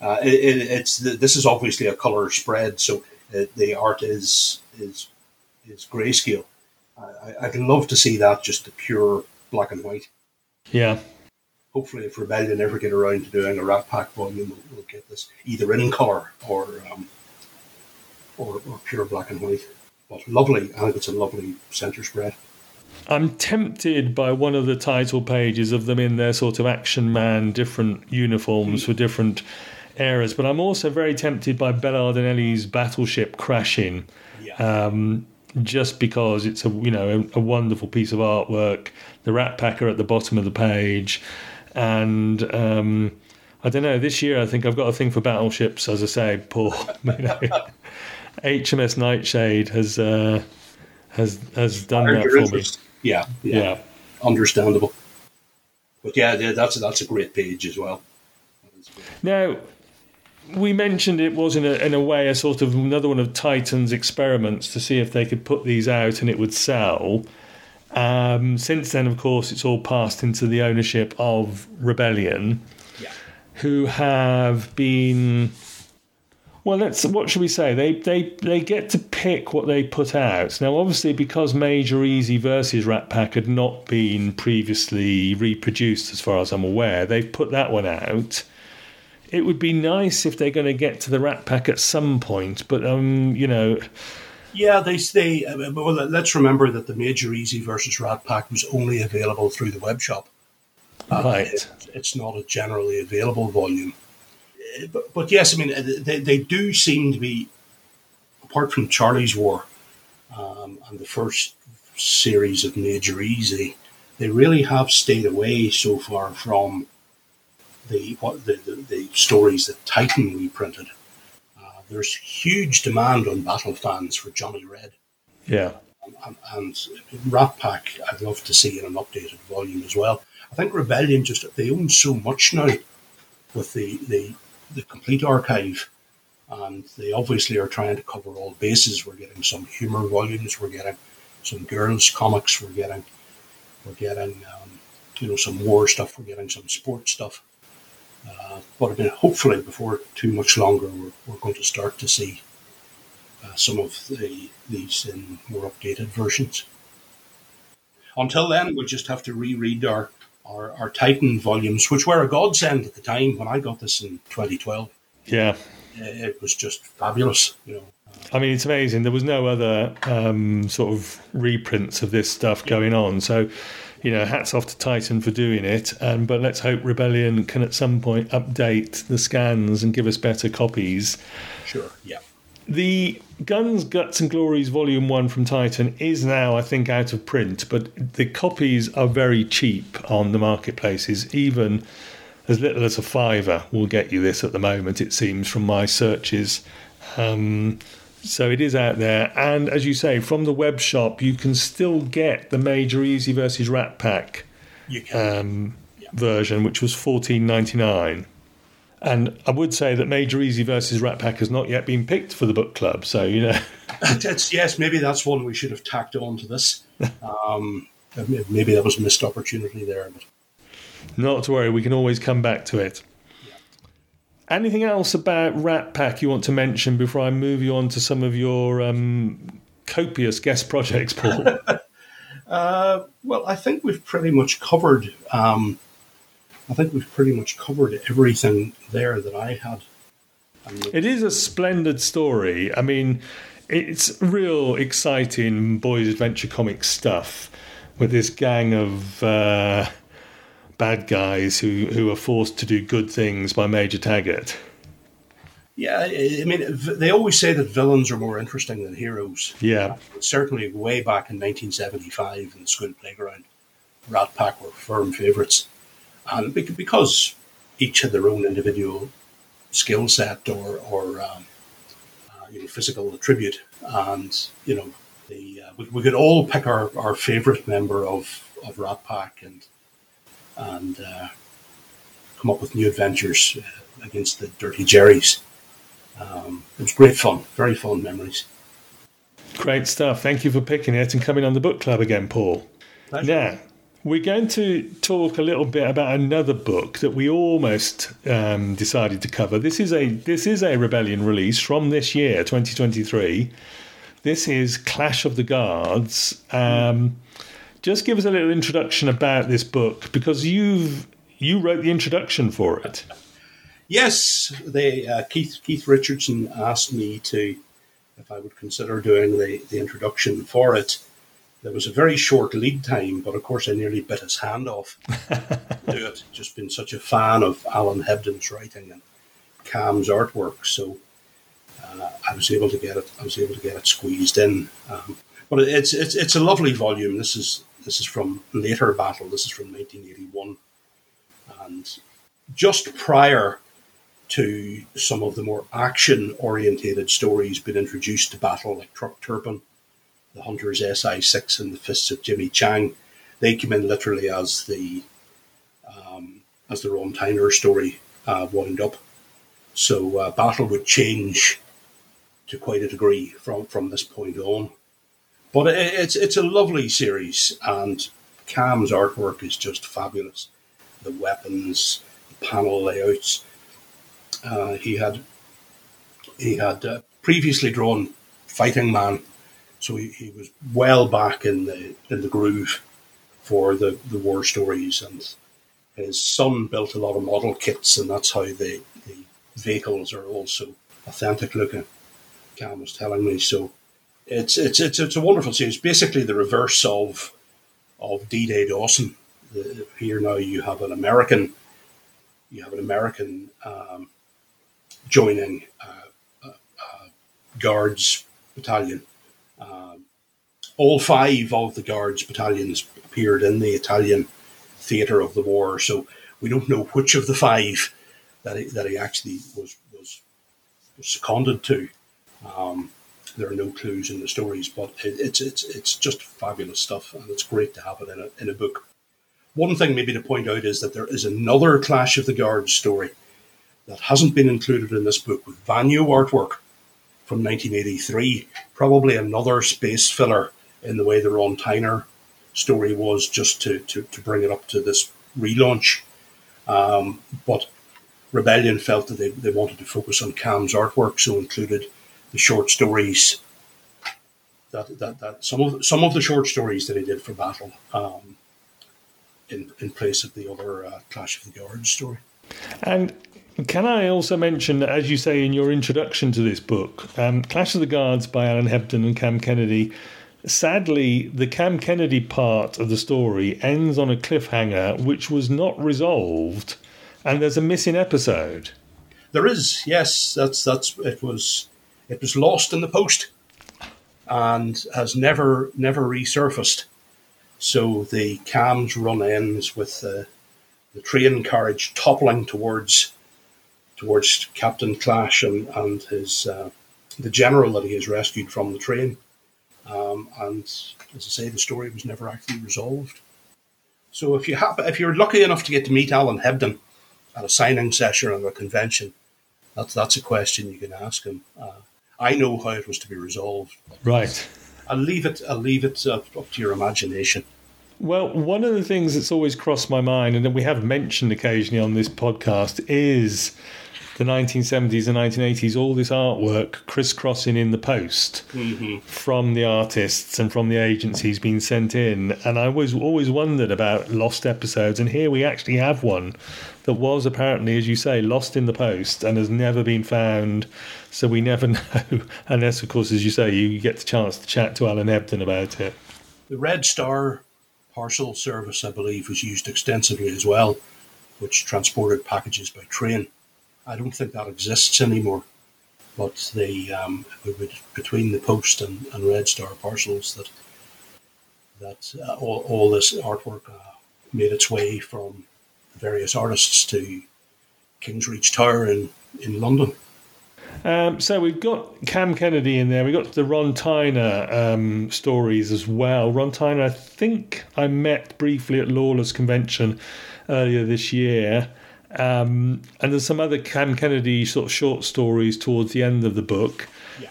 Uh, it, it, it's this is obviously a colour spread, so uh, the art is is is grayscale. I, I'd love to see that, just the pure black and white. Yeah. Hopefully, if Rebellion ever get around to doing a Rat Pack volume, we'll, we'll get this either in colour or, um, or or pure black and white. But lovely, I think it's a lovely centre spread. I'm tempted by one of the title pages of them in their sort of Action Man, different uniforms mm-hmm. for different eras. But I'm also very tempted by Belardinelli's battleship crashing, yeah. um, just because it's a you know a, a wonderful piece of artwork. The Rat Pack are at the bottom of the page. And um, I don't know, this year I think I've got a thing for battleships, as I say, Paul. You know, H M S Nightshade has uh, has has done that for me. Yeah, yeah, yeah, understandable. But yeah, that's that's a great page as well. Now, we mentioned it was in a, in a way a sort of another one of Titan's experiments to see if they could put these out and it would sell. Um, since then, of course, it's all passed into the ownership of Rebellion, yeah. who have been, well, let's, what should we say? They, they they get to pick what they put out. Now, obviously, because Major Easy versus Rat Pack had not been previously reproduced, as far as I'm aware, they've put that one out. It would be nice if they're going to get to the Rat Pack at some point, but, um, you know... Yeah, they say, well, let's remember that the Major Easy versus Rat Pack was only available through the web shop. Right. It, it's not a generally available volume. But, but yes, I mean, they, they do seem to be, apart from Charlie's War um, and the first series of Major Easy, they really have stayed away so far from the, what, the, the, the stories that Titan reprinted. there's huge demand on Battle Fans for Johnny Red. Yeah. And, and, and Rat Pack, I'd love to see in an updated volume as well. I think Rebellion just, they own so much now with the, the, the complete archive, and they obviously are trying to cover all bases. We're getting some humor volumes, we're getting some girls comics, we're getting, we're getting, um, you know, some war stuff, we're getting some sports stuff. Uh, but I mean, hopefully before too much longer, we're, we're going to start to see uh, some of the, these in more updated versions. Until then, we'll just have to reread our, our, our Titan volumes, which were a godsend at the time when I got this in twenty twelve. Yeah. It was just fabulous, you know. I mean, it's amazing. There was no other um, sort of reprints of this stuff going on. So, you know, hats off to Titan for doing it. Um, but let's hope Rebellion can at some point update the scans and give us better copies. Sure, yeah. The Guns, Guts and Glories Volume one from Titan is now, I think, out of print. But the copies are very cheap on the marketplaces. Even as little as a fiver will get you this at the moment, it seems, from my searches. Um... So it is out there, and as you say, from the web shop, you can still get the Major Easy versus Rat Pack you can. Um, yeah. version, which was fourteen ninety-nine. And I would say that Major Easy versus Rat Pack has not yet been picked for the book club, so, you know. It's, yes, maybe that's one we should have tacked on to this. Um, maybe that was a missed opportunity there. But not to worry, we can always come back to it. Anything else about Rat Pack you want to mention before I move you on to some of your um, copious guest projects, Paul? uh, well, I think we've pretty much covered. Um, I think we've pretty much covered everything there that I had. It is a splendid story. I mean, it's real exciting boys' adventure comic stuff with this gang of. Uh, bad guys who, who are forced to do good things by Major Taggart. Yeah, I mean, they always say that villains are more interesting than heroes. Yeah. Certainly way back in nineteen seventy-five in the school playground, Rat Pack were firm favourites. And because each had their own individual skill set or, or um, uh, you know, physical attribute. And, you know, the, uh, we, we could all pick our, our favourite member of, of Rat Pack and and uh, come up with new adventures uh, against the Dirty Gerrys. Um, it was great fun, very fond memories. Great stuff. Thank you for picking it and coming on the book club again, Paul. Pleasure. Now, we're going to talk a little bit about another book that we almost um, decided to cover. This is a this is a Rebellion release from this year, twenty twenty-three. This is Clash of the Guards. Um Just give us a little introduction about this book, because you've you wrote the introduction for it. Yes, they uh, Keith Keith Richardson asked me to if I would consider doing the, the introduction for it. There was a very short lead time, but of course I nearly bit his hand off to do it. Just been such a fan of Alan Hebden's writing and Cam's artwork, so uh, I was able to get it. I was able to get it squeezed in. Um, but it's it's it's a lovely volume. This is. This is from later battle. This is from nineteen eighty-one. And just prior to some of the more action-orientated stories being introduced to battle, like Truck Turpin, the Hunters S I six and the Fists of Jimmy Chang, they came in literally as the um, as the Ron Tyner story uh, wound up. So uh, battle would change to quite a degree from, from this point on. But it's it's a lovely series, and Cam's artwork is just fabulous. The weapons, the panel layouts. Uh, he had he had uh, previously drawn Fighting Man, so he, he was well back in the in the groove for the, the war stories. And his son built a lot of model kits, and that's how the, the vehicles are also authentic looking. Cam was telling me so. It's it's it's it's a wonderful series. Basically, the reverse of of D-Day Dawson. The, here now, you have an American, you have an American um, joining uh, uh, uh, Guards Battalion. Uh, all five of the Guards Battalions appeared in the Italian theatre of the war. So we don't know which of the five that he, that he actually was was seconded to. Um, there are no clues in the stories, but it, it's it's it's just fabulous stuff, and it's great to have it in a in a book. One thing maybe to point out is that there is another Clash of the Guards story that hasn't been included in this book, with Vanyo artwork from nineteen eighty-three, probably another space filler in the way the Ron Tyner story was, just to, to, to bring it up to this relaunch. Um, but Rebellion felt that they, they wanted to focus on Cam's artwork, so included the short stories, that that, that some of some of the short stories that he did for Battle, um, in in place of the other uh, Clash of the Guards story. And can I also mention, as you say in your introduction to this book, um, Clash of the Guards by Alan Hebden and Cam Kennedy. Sadly, the Cam Kennedy part of the story ends on a cliffhanger which was not resolved, and there's a missing episode. There is, yes. That's that's it was it was lost in the post and has never never resurfaced. So the Cam's run ends with the, the train carriage toppling towards towards Captain Clash and and his uh, the general that he has rescued from the train. Um, and as I say, the story was never actually resolved. So if you have, if you're lucky enough to get to meet Alan Hebden at a signing session or a convention, that's that's a question you can ask him. Uh, I know how it was to be resolved. Right. I'll leave it. I'll leave it up, up to your imagination. Well, one of the things that's always crossed my mind, and that we have mentioned occasionally on this podcast, is the nineteen seventies and nineteen eighties, all this artwork crisscrossing in the post mm-hmm. from the artists and from the agencies being sent in. And I was always wondered about lost episodes. And here we actually have one that was apparently, as you say, lost in the post and has never been found. So we never know, unless, of course, as you say, you get the chance to chat to Alan Hebden about it. The Red Star parcel service, I believe, was used extensively as well, which transported packages by train. I don't think that exists anymore, but the um, between the post and, and Red Star parcels, that that uh, all, all this artwork uh, made its way from various artists to Kingsreach Tower in, in London. Um, so we've got Cam Kennedy in there. We've got the Ron Tyner um, stories as well. Ron Tyner, I think I met briefly at Lawler's Convention earlier this year. Um, and there's some other Cam Kennedy sort of short stories towards the end of the book. Yeah.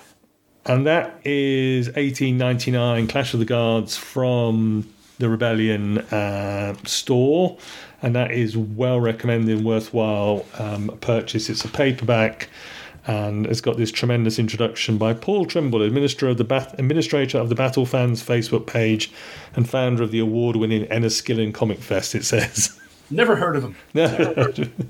And that is eighteen ninety-nine, Clash of the Guards from the Rebellion uh, store. And that is well recommended and worthwhile um, purchase. It's a paperback, and it's got this tremendous introduction by Paul Trimble, administrator of the, Bat- administrator of the Battle Fans Facebook page and founder of the award-winning Enniskillen Comic Fest, it says. Never heard of him. Never heard of him.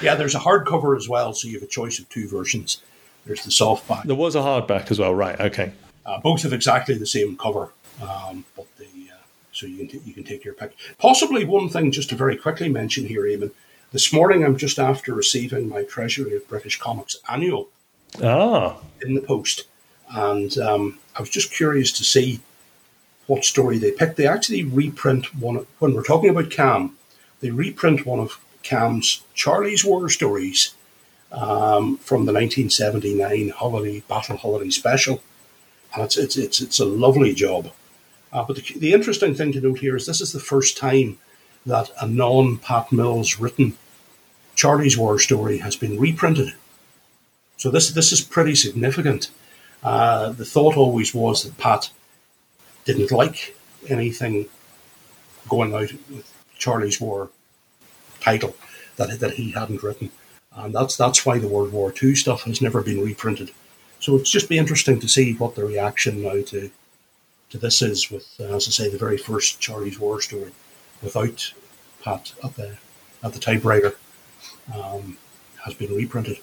Yeah, there's a hardcover as well, so you have a choice of two versions. There's the softback. There was a hardback as well, right? Okay. Uh, both have exactly the same cover, um, but the uh, so you can t- you can take your pick. Possibly one thing, just to very quickly mention here, Eamon. This morning, I'm just after receiving my Treasury of British Comics annual. Ah. In the post, and um, I was just curious to see what story they picked. They actually reprint one when we're talking about Cam. They reprint one of Cam's Charlie's War stories um, from the nineteen seventy-nine holiday Battle Holiday Special, and it's it's it's, it's a lovely job. Uh, but the, the interesting thing to note here is this is the first time that a non-Pat Mills written Charlie's War story has been reprinted. So this this is pretty significant. Uh, the thought always was that Pat didn't like anything going out with Charlie's War title that that he hadn't written, and that's that's why the World War Two stuff has never been reprinted. So it's just be interesting to see what the reaction now to to this is with, as I say, the very first Charlie's War story without Pat at the at the typewriter um, has been reprinted.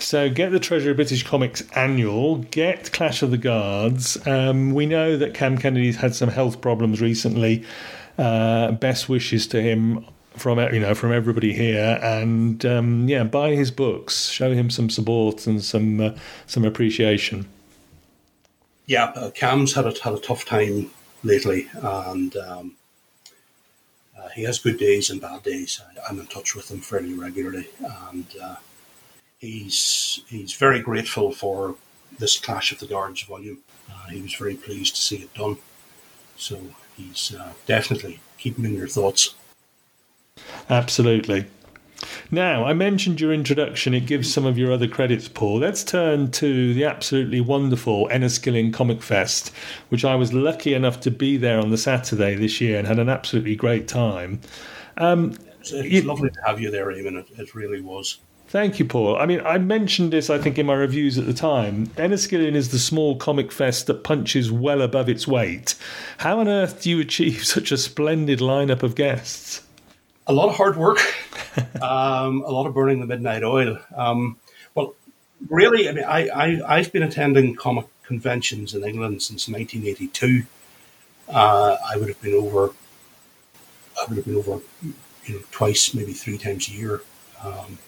So get the Treasury of British Comics annual, get Clash of the Guards. Um, we know that Cam Kennedy's had some health problems recently. Uh, best wishes to him from you know from everybody here, and um, yeah, buy his books, show him some support and some uh, some appreciation. Yeah, uh, Cam's had a had a tough time lately, and um, uh, he has good days and bad days. I, I'm in touch with him fairly regularly, and uh, he's he's very grateful for this Clash of the Guards volume. Uh, he was very pleased to see it done. So he's uh, definitely keep him in your thoughts. Absolutely. Now, I mentioned your introduction. It gives some of your other credits, Paul. Let's turn to the absolutely wonderful Enniskillen Comic Fest, which I was lucky enough to be there on the Saturday this year and had an absolutely great time. Um, it's you, lovely to have you there, Eamon. It, it really was. Thank you, Paul. I mean, I mentioned this, I think, in my reviews at the time. Enniskillen is the small comic fest that punches well above its weight. How on earth do you achieve such a splendid lineup of guests? A lot of hard work, um, a lot of burning the midnight oil. Um, well, really, I mean, I, I, I've been attending comic conventions in England since nineteen eighty-two. Uh, I would have been over, I would have been over, you know, twice, maybe three times a year. Um,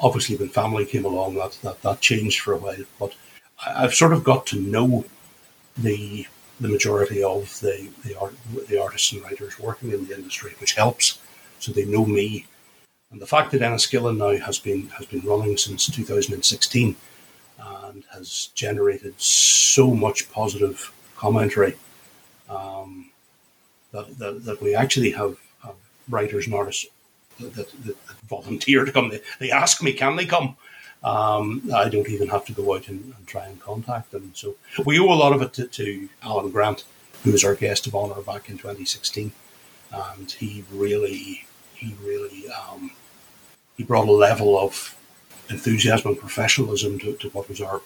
obviously, when family came along, that, that that changed for a while. But I've sort of got to know the the majority of the the, art, the artists and writers working in the industry, which helps. So they know me, and the fact that Enniskillen now has been has been running since two thousand sixteen, and has generated so much positive commentary um, that, that that we actually have, have writers and artists that, that, that volunteer to come. They, they ask me, can they come? Um, I don't even have to go out and, and try and contact them. So we owe a lot of it to, to Alan Grant, who was our guest of honour back in twenty sixteen. And he really, he really, um, he brought a level of enthusiasm and professionalism to, to what was our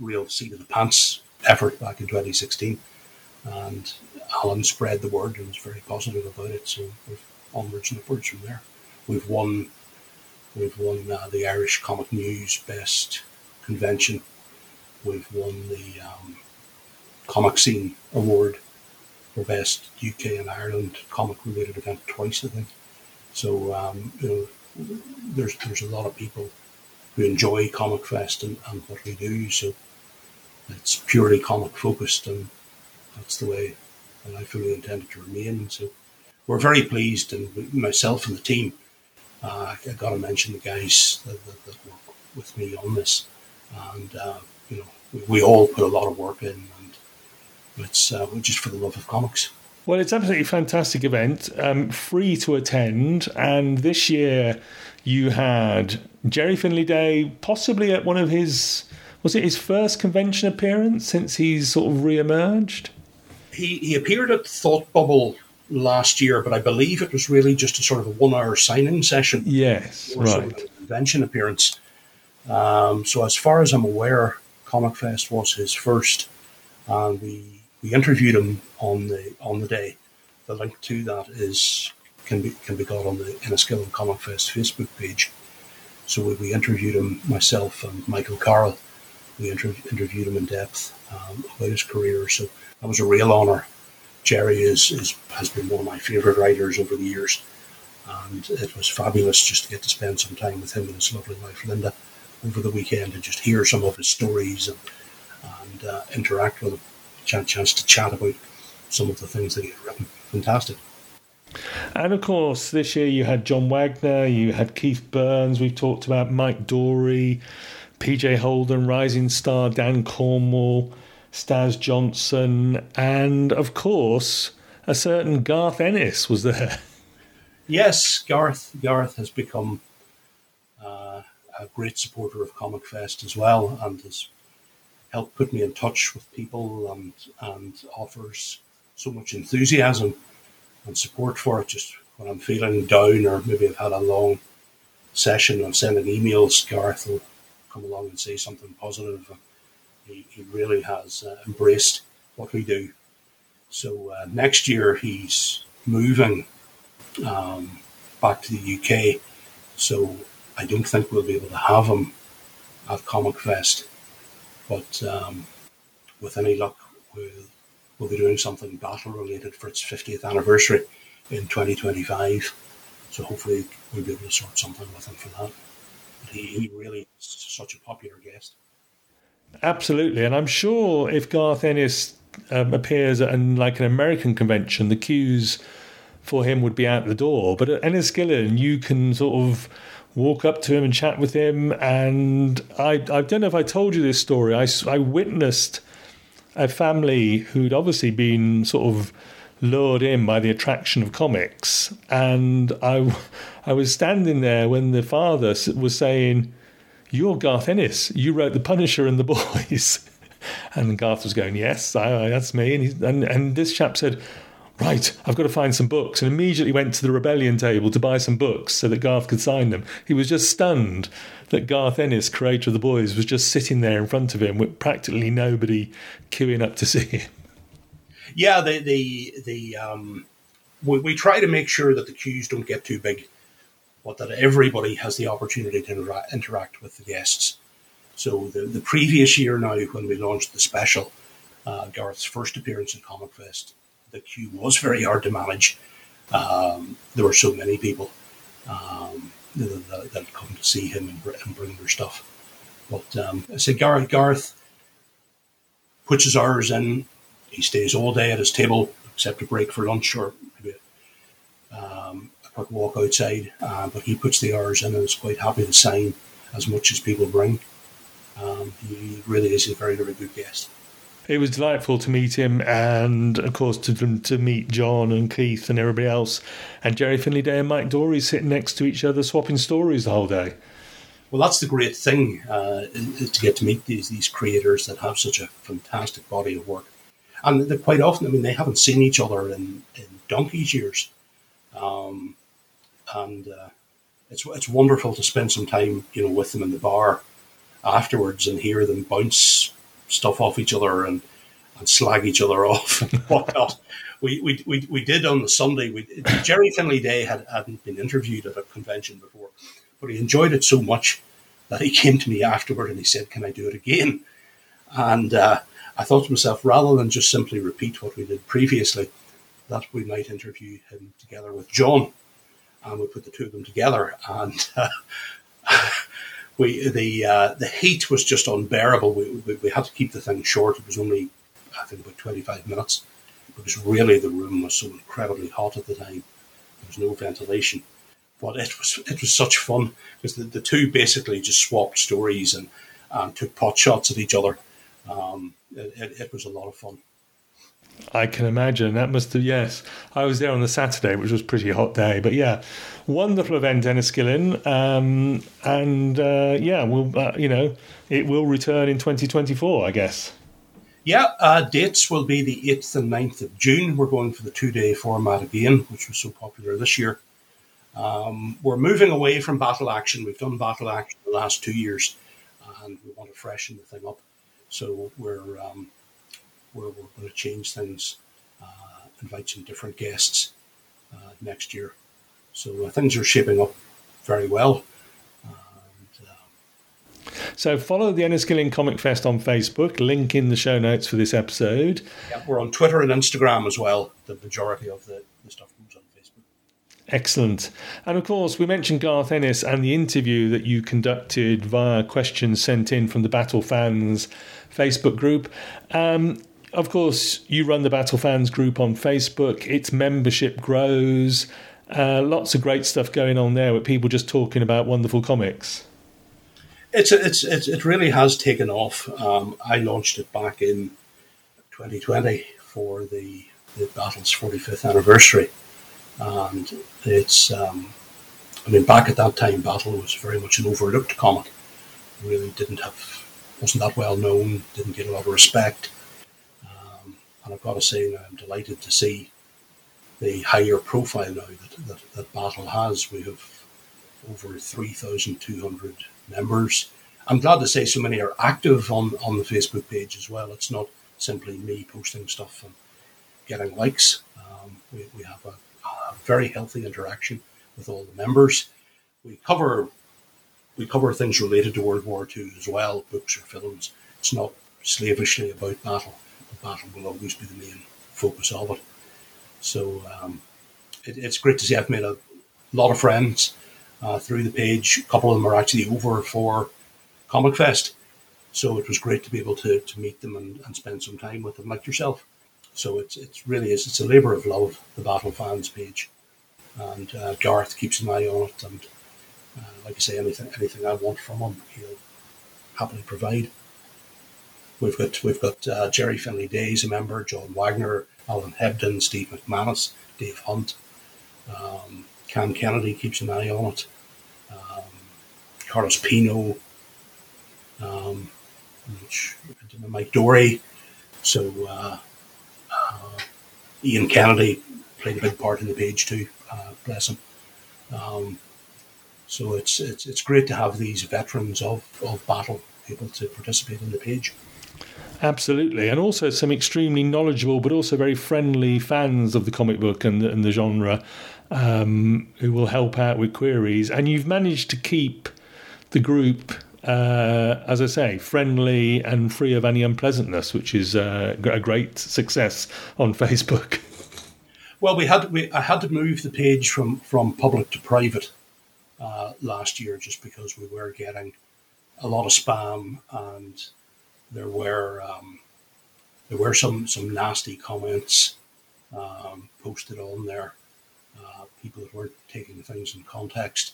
real seat of the pants effort back in twenty sixteen. And Alan spread the word and was very positive about it. So onwards and upwards from there. We've won, we've won uh, the Irish Comic News Best Convention. We've won the um, Comic Scene Award for Best U K and Ireland Comic-Related Event twice, I think. So um, you know, there's there's a lot of people who enjoy Comic Fest and, and what we do. So it's purely comic focused, and that's the way that I fully intended to remain. So we're very pleased, and myself and the team. Uh, I got to mention the guys that, that, that work with me on this, and uh, you know, we, we all put a lot of work in, and it's uh, just for the love of comics. Well, it's absolutely a fantastic event, um, free to attend, and this year you had Gerry Finley-Day, possibly at one of his, was it his first convention appearance since he's sort of re-emerged? He he appeared at Thought Bubble last year, but I believe it was really just a sort of a one-hour signing session. Yes, right. Sort of a convention appearance. Um, so as far as I'm aware, Comic Fest was his first, and we we interviewed him on the on the day. The link to that is can be can be got on the Enniskillen Comic Fest Facebook page. So we, we interviewed him, myself and Michael Carroll. We inter- interviewed him in depth um, about his career. So that was a real honour. Gerry is, is has been one of my favourite writers over the years, and it was fabulous just to get to spend some time with him and his lovely wife Linda over the weekend and just hear some of his stories and, and uh, interact with him, chance, chance to chat about some of the things that he's written. Fantastic. And of course, this year you had John Wagner, you had Keith Burns, we've talked about Mike Dorey, P J Holden, rising star Dan Cornwall, Stas Johnson, and, of course, a certain Garth Ennis was there. Yes, Garth Garth has become uh, a great supporter of Comic Fest as well, and has helped put me in touch with people and, and offers so much enthusiasm and support for it. Just when I'm feeling down or maybe I've had a long session and sending emails, Garth will come along and say something positive. He, he really has uh, embraced what we do. So uh, next year he's moving um, back to the U K. So I don't think we'll be able to have him at Comic Fest. But um, with any luck, we'll, we'll be doing something battle-related for its fiftieth anniversary in twenty twenty-five. So hopefully we'll be able to sort something with him for that. But he, he really is such a popular guest. Absolutely, and I'm sure if Garth Ennis um, appears at an, like an American convention, the queues for him would be out the door. But at Enniskillen, you can sort of walk up to him and chat with him. And I, I don't know if I told you this story. I, I witnessed a family who'd obviously been sort of lured in by the attraction of comics. And I, I was standing there when the father was saying, "You're Garth Ennis. You wrote The Punisher and The Boys." And Garth was going, "Yes, I, I, that's me." And, he, and and this chap said, "Right, I've got to find some books," and immediately went to the Rebellion table to buy some books so that Garth could sign them. He was just stunned that Garth Ennis, creator of The Boys, was just sitting there in front of him with practically nobody queuing up to see him. Yeah, the the the um, we, we try to make sure that the queues don't get too big, but that everybody has the opportunity to intera- interact with the guests. So the, the previous year now, when we launched the special, uh, Garth's first appearance at Comic Fest, the queue was very hard to manage. Um, there were so many people um, that, that come to see him and, and bring their stuff. But um, I say Garth, Garth puts his hours in. He stays all day at his table, except a break for lunch or maybe um, a quick walk outside. Uh, but he puts the hours in and is quite happy to sign as much as people bring. Um, he really is a very, very good guest. It was delightful to meet him, and of course to to meet John and Keith and everybody else, and Gerry Finley-Day and Mike Dorey sitting next to each other swapping stories the whole day. Well, that's the great thing, uh, to get to meet these these creators that have such a fantastic body of work, and they're quite often, I mean, they haven't seen each other in, in donkey's years, um, and uh, it's it's wonderful to spend some time, you know, with them in the bar afterwards and hear them bounce stuff off each other and, and slag each other off and whatnot. we, we we we did on the Sunday. We, Gerry Finley-Day had, hadn't been interviewed at a convention before, but he enjoyed it so much that he came to me afterward and he said, "Can I do it again?" And uh, I thought to myself, rather than just simply repeat what we did previously, that we might interview him together with John, and we put the two of them together. And uh, We the uh, the heat was just unbearable. We, we we had to keep the thing short. It was only, I think, about twenty-five minutes, because really the room was so incredibly hot at the time. There was no ventilation, but it was it was such fun, because the, the two basically just swapped stories and, and took pot shots at each other. Um, it, it, it was a lot of fun. I can imagine. That must have, yes. I was there on the Saturday, which was a pretty hot day. But yeah, wonderful event, Enniskillen. Um, and uh, yeah, we'll, uh, you know, it will return in twenty twenty-four, I guess. Yeah, uh, dates will be the eighth and ninth of June. We're going for the two-day format again, which was so popular this year. Um, we're moving away from Battle Action. We've done Battle Action the last two years, and we want to freshen the thing up. So we're... Um, We're, we're going to change things, uh, invite some different guests uh, next year. So uh, things are shaping up very well. And, um... So follow the Enniskillen Comic Fest on Facebook, link in the show notes for this episode. Yeah, we're on Twitter and Instagram as well. The majority of the, the stuff comes on Facebook. Excellent. And of course, we mentioned Garth Ennis and the interview that you conducted via questions sent in from the Battle Fans Facebook group. Um, Of course, you run the Battle Fans group on Facebook. Its membership grows. Uh, lots of great stuff going on there with people just talking about wonderful comics. It's it's, it's it really has taken off. Um, I launched it back in twenty twenty for the, the Battle's forty-fifth anniversary, and it's um, I mean, back at that time, Battle was very much an overlooked comic. It really didn't have wasn't that well known. Didn't get a lot of respect. And I've got to say, I'm delighted to see the higher profile now that, that, that Battle has. We have over three thousand two hundred members. I'm glad to say so many are active on, on the Facebook page as well. It's not simply me posting stuff and getting likes. Um, we, we have a, a very healthy interaction with all the members. We cover we cover things related to World War Two as well, books or films. It's not slavishly about Battle. Battle will always be the main focus of it. So um, it, it's great to see. I've made a lot of friends uh, through the page. A couple of them are actually over for Comic Fest. So it was great to be able to, to meet them and, and spend some time with them, like yourself. So it's it's really is. It's a labour of love, the Battle Fans page. And uh, Garth keeps an eye on it. And Uh, like I say, anything anything I want from him, he'll happily provide. We've got we've got uh, Gerry Finley-Day as a member, John Wagner, Alan Hebden, Steve McManus, Dave Hunt. Um, Cam Kennedy keeps an eye on it. Um, Carlos Pino, um, which, Mike Dory. So uh, uh, Ian Kennedy played a big part in the page too. Uh, bless him. Um, so it's it's it's great to have these veterans of, of battle able to participate in the page. Absolutely, and also some extremely knowledgeable but also very friendly fans of the comic book and the, and the genre um, who will help out with queries. And you've managed to keep the group, uh, as I say, friendly and free of any unpleasantness, which is uh, a great success on Facebook. Well, we had we I had to move the page from, from public to private uh, last year just because we were getting a lot of spam, and there were um, there were some, some nasty comments um, posted on there. Uh, people that weren't taking things in context,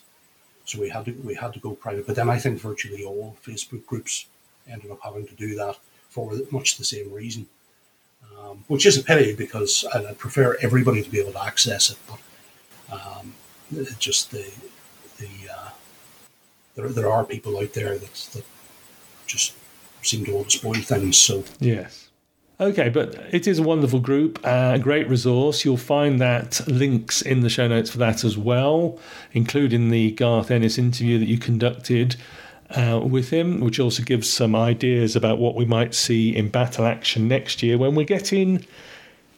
so we had to we had to go private. But then I think virtually all Facebook groups ended up having to do that for much the same reason, um, which is a pity because I prefer everybody to be able to access it. But um, just the the uh, there there are people out there that that just seem to want to spoil things. So yes, okay, but it is a wonderful group, a uh, great resource. You'll find that links in the show notes for that as well, including the Garth Ennis interview that you conducted uh, with him, which also gives some ideas about what we might see in Battle Action next year when we're getting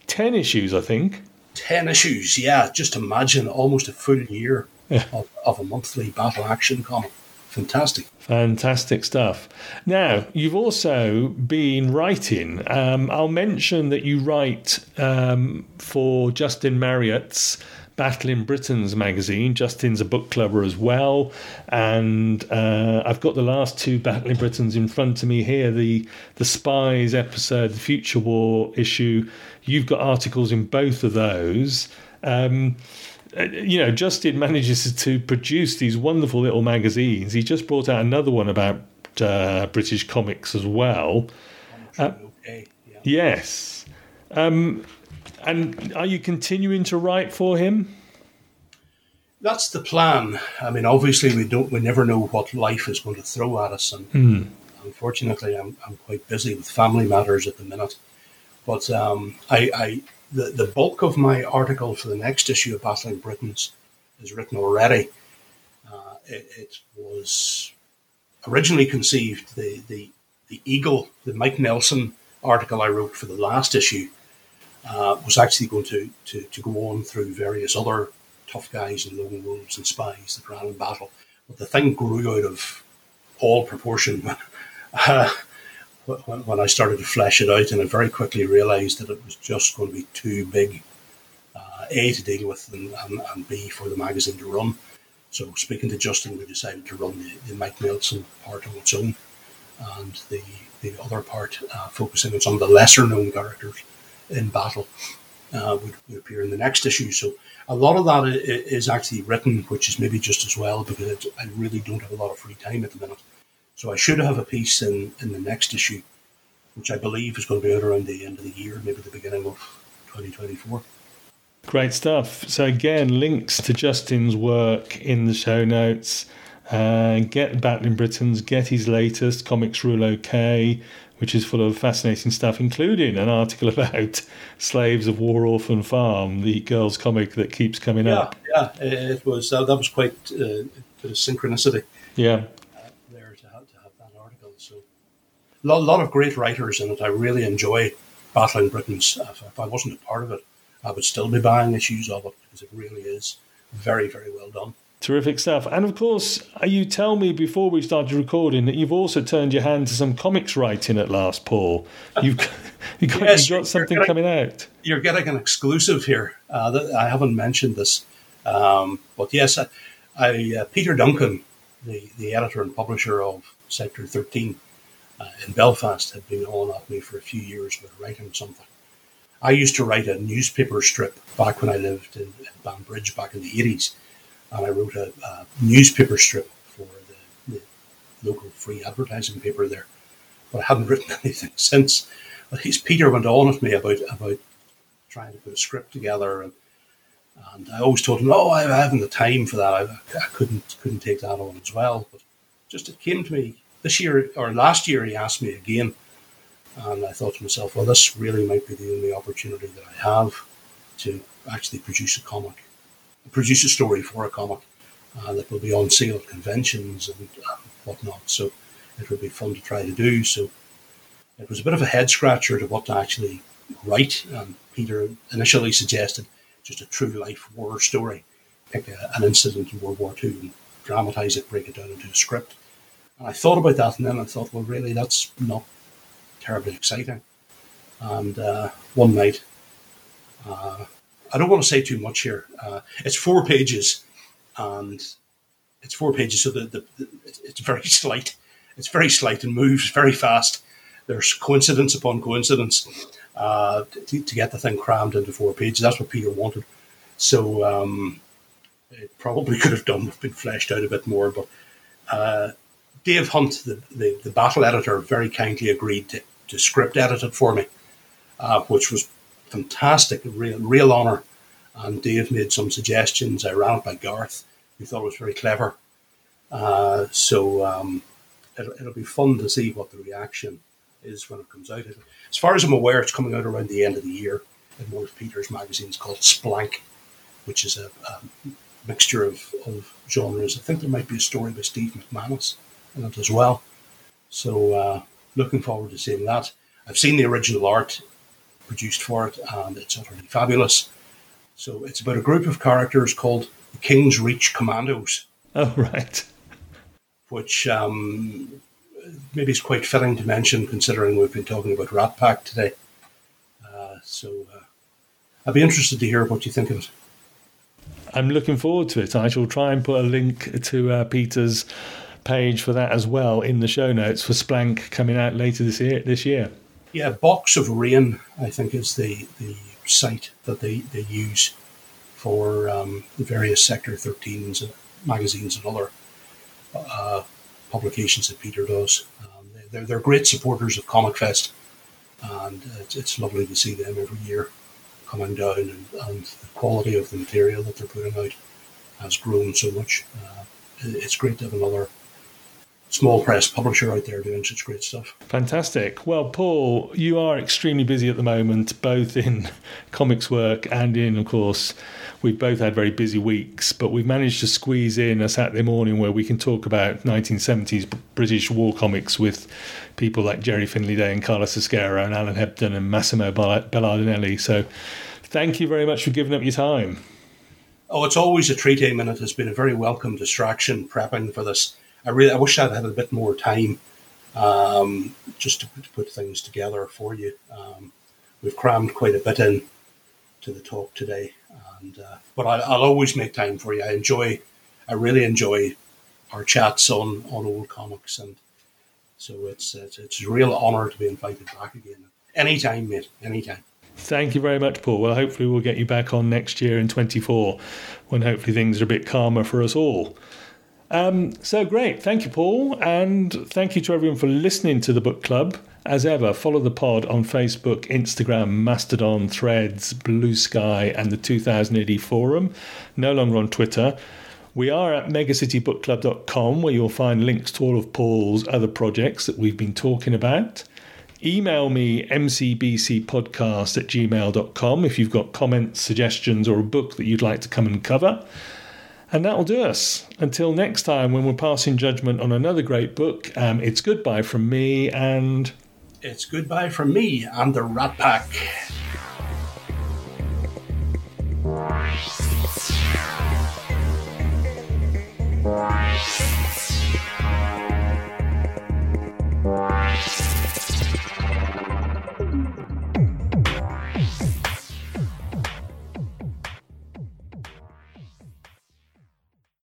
ten issues. I think ten issues. Yeah, just imagine almost a full year yeah. of, of a monthly Battle Action comic. Fantastic. Fantastic stuff. Now, you've also been writing. Um, I'll mention that you write um, for Justin Marriott's Battle in Britain's magazine. Justin's a book clubber as well. And uh, I've got the last two Battle in Britain's in front of me here, the, the Spies episode, the Future War issue. You've got articles in both of those. Um You know, Justin manages to produce these wonderful little magazines. He just brought out another one about uh, British comics as well. Uh, okay. Yeah. Yes. Um, and are you continuing to write for him? That's the plan. I mean, obviously, we don't. We never know what life is going to throw at us. And mm. unfortunately, I'm, I'm quite busy with family matters at the minute. But um, I... I The the bulk of my article for the next issue of Battling Britain's is written already. Uh, it, it was originally conceived, the, the, the Eagle, the Mike Nelson article I wrote for the last issue, uh, was actually going to, to, to go on through various other tough guys and lone wolves and spies that ran in battle. But the thing grew out of all proportion when, uh, when I started to flesh it out, and I very quickly realised that it was just going to be too big, uh, A, to deal with, and, and, and B, for the magazine to run. So speaking to Justin, we decided to run the, the Mike Nelson part on its own, and the the other part, uh, focusing on some of the lesser-known characters in battle, uh, would, would appear in the next issue. So a lot of that is actually written, which is maybe just as well, because it's, I really don't have a lot of free time at the minute. So I should have a piece in, in the next issue, which I believe is going to be out around the end of the year, maybe the beginning of twenty twenty-four. Great stuff. So again, links to Justin's work in the show notes. Uh, get Battling Britain's, get his latest, Comics Rule OK, which is full of fascinating stuff, including an article about Slaves of War Orphan Farm, the girls' comic that keeps coming yeah, up. Yeah, it was. Uh, that was quite uh, a bit of synchronicity. Yeah. A lot of great writers in it. I really enjoy Battling Britain's. If I wasn't a part of it, I would still be buying issues of it because it really is very, very well done. Terrific stuff. And of course, you tell me before we started recording that you've also turned your hand to some comics writing at last, Paul. You've got, you've got, yes, you've got something getting, coming out. You're getting an exclusive here. Uh, I haven't mentioned this. Um, but yes, I, I uh, Peter Duncan, the, the editor and publisher of Sector thirteen, Uh, in Belfast, had been on at me for a few years with writing something. I used to write a newspaper strip back when I lived in, in Banbridge back in the eighties, Um, I wrote a, a newspaper strip for the, the local free advertising paper there, but I haven't written anything since. But he's, Peter went on with me about about trying to put a script together, and and I always told him, "Oh, I haven't the time for that. I, I couldn't couldn't take that on as well." But just it came to me this year or last year. He asked me again, and I thought to myself, "Well, this really might be the only opportunity that I have to actually produce a comic, produce a story for a comic uh, that will be on sale at conventions and uh, whatnot." So it would be fun to try to do. So it was a bit of a head scratcher to what to actually write. Um, Peter initially suggested just a true life war story, pick a, an incident in World War Two and dramatize it, break it down into a script. And I thought about that, and then I thought, well, really, that's not terribly exciting. And uh, one night, uh, I don't want to say too much here. Uh, it's four pages, and it's four pages, so the, the, the it's very slight. It's very slight and moves very fast. There's coincidence upon coincidence uh, to, to get the thing crammed into four pages. That's what Peter wanted. So um, it probably could have done been fleshed out a bit more. But uh, Dave Hunt, the, the, the battle editor, very kindly agreed to, to script edit it for me, uh, which was fantastic, a real, real honour. And Dave made some suggestions. I ran it by Garth, who thought it was very clever. Uh, so um, it'll, it'll be fun to see what the reaction is when it comes out. As far as I'm aware, it's coming out around the end of the year in one of Peter's magazines called Splank, which is a, a mixture of, of genres. I think there might be a story by Steve McManus in it as well. So uh, looking forward to seeing that. I've seen the original art produced for it, and it's utterly fabulous. So it's about a group of characters called the King's Reach Commandos. Oh, right. Which um, maybe is quite fitting to mention, considering we've been talking about Rat Pack today. Uh, so uh, I'd be interested to hear what you think of it. I'm looking forward to it. I shall try and put a link to uh, Peter's page for that as well in the show notes for Splank coming out later this year. This year. Yeah, Box of Rain, I think, is the, the site that they, they use for um, the various Sector thirteens and magazines and other uh, publications that Peter does. Um, they're, they're great supporters of Comic Fest, and it's, it's lovely to see them every year coming down, and, and the quality of the material that they're putting out has grown so much. Uh, it's great to have another small press publisher out there doing such great stuff. Fantastic. Well, Paul, you are extremely busy at the moment, both in comics work and in, of course, we've both had very busy weeks, but we've managed to squeeze in a Saturday morning where we can talk about nineteen seventies British war comics with people like Gerry Finley-Day and Carlos Ezquerra and Alan Hebden and Massimo Belardinelli. So thank you very much for giving up your time. Oh, it's always a treat, Eamon. It has been a very welcome distraction prepping for this. I really, I wish I'd had a bit more time um, just to, to put things together for you. Um, we've crammed quite a bit in to the talk today, and uh, but I, I'll always make time for you. I enjoy, I really enjoy our chats on, on old comics, and so it's it's, it's a real honour to be invited back again. Anytime, mate. Anytime. Thank you very much, Paul. Well, hopefully we'll get you back on next year in twenty-four, when hopefully things are a bit calmer for us all. Um, so great. Thank you, Paul. And thank you to everyone for listening to the book club. As ever, follow the pod on Facebook, Instagram, Mastodon, Threads, Blue Sky, and the two thousand A D Forum. No longer on Twitter. We are at megacity book club dot com, where you'll find links to all of Paul's other projects that we've been talking about. Email me m c b c podcast at gmail dot com if you've got comments, suggestions, or a book that you'd like to come and cover. And that'll do us. Until next time, when we're passing judgment on another great book, um, it's goodbye from me and... It's goodbye from me and the Rat Pack.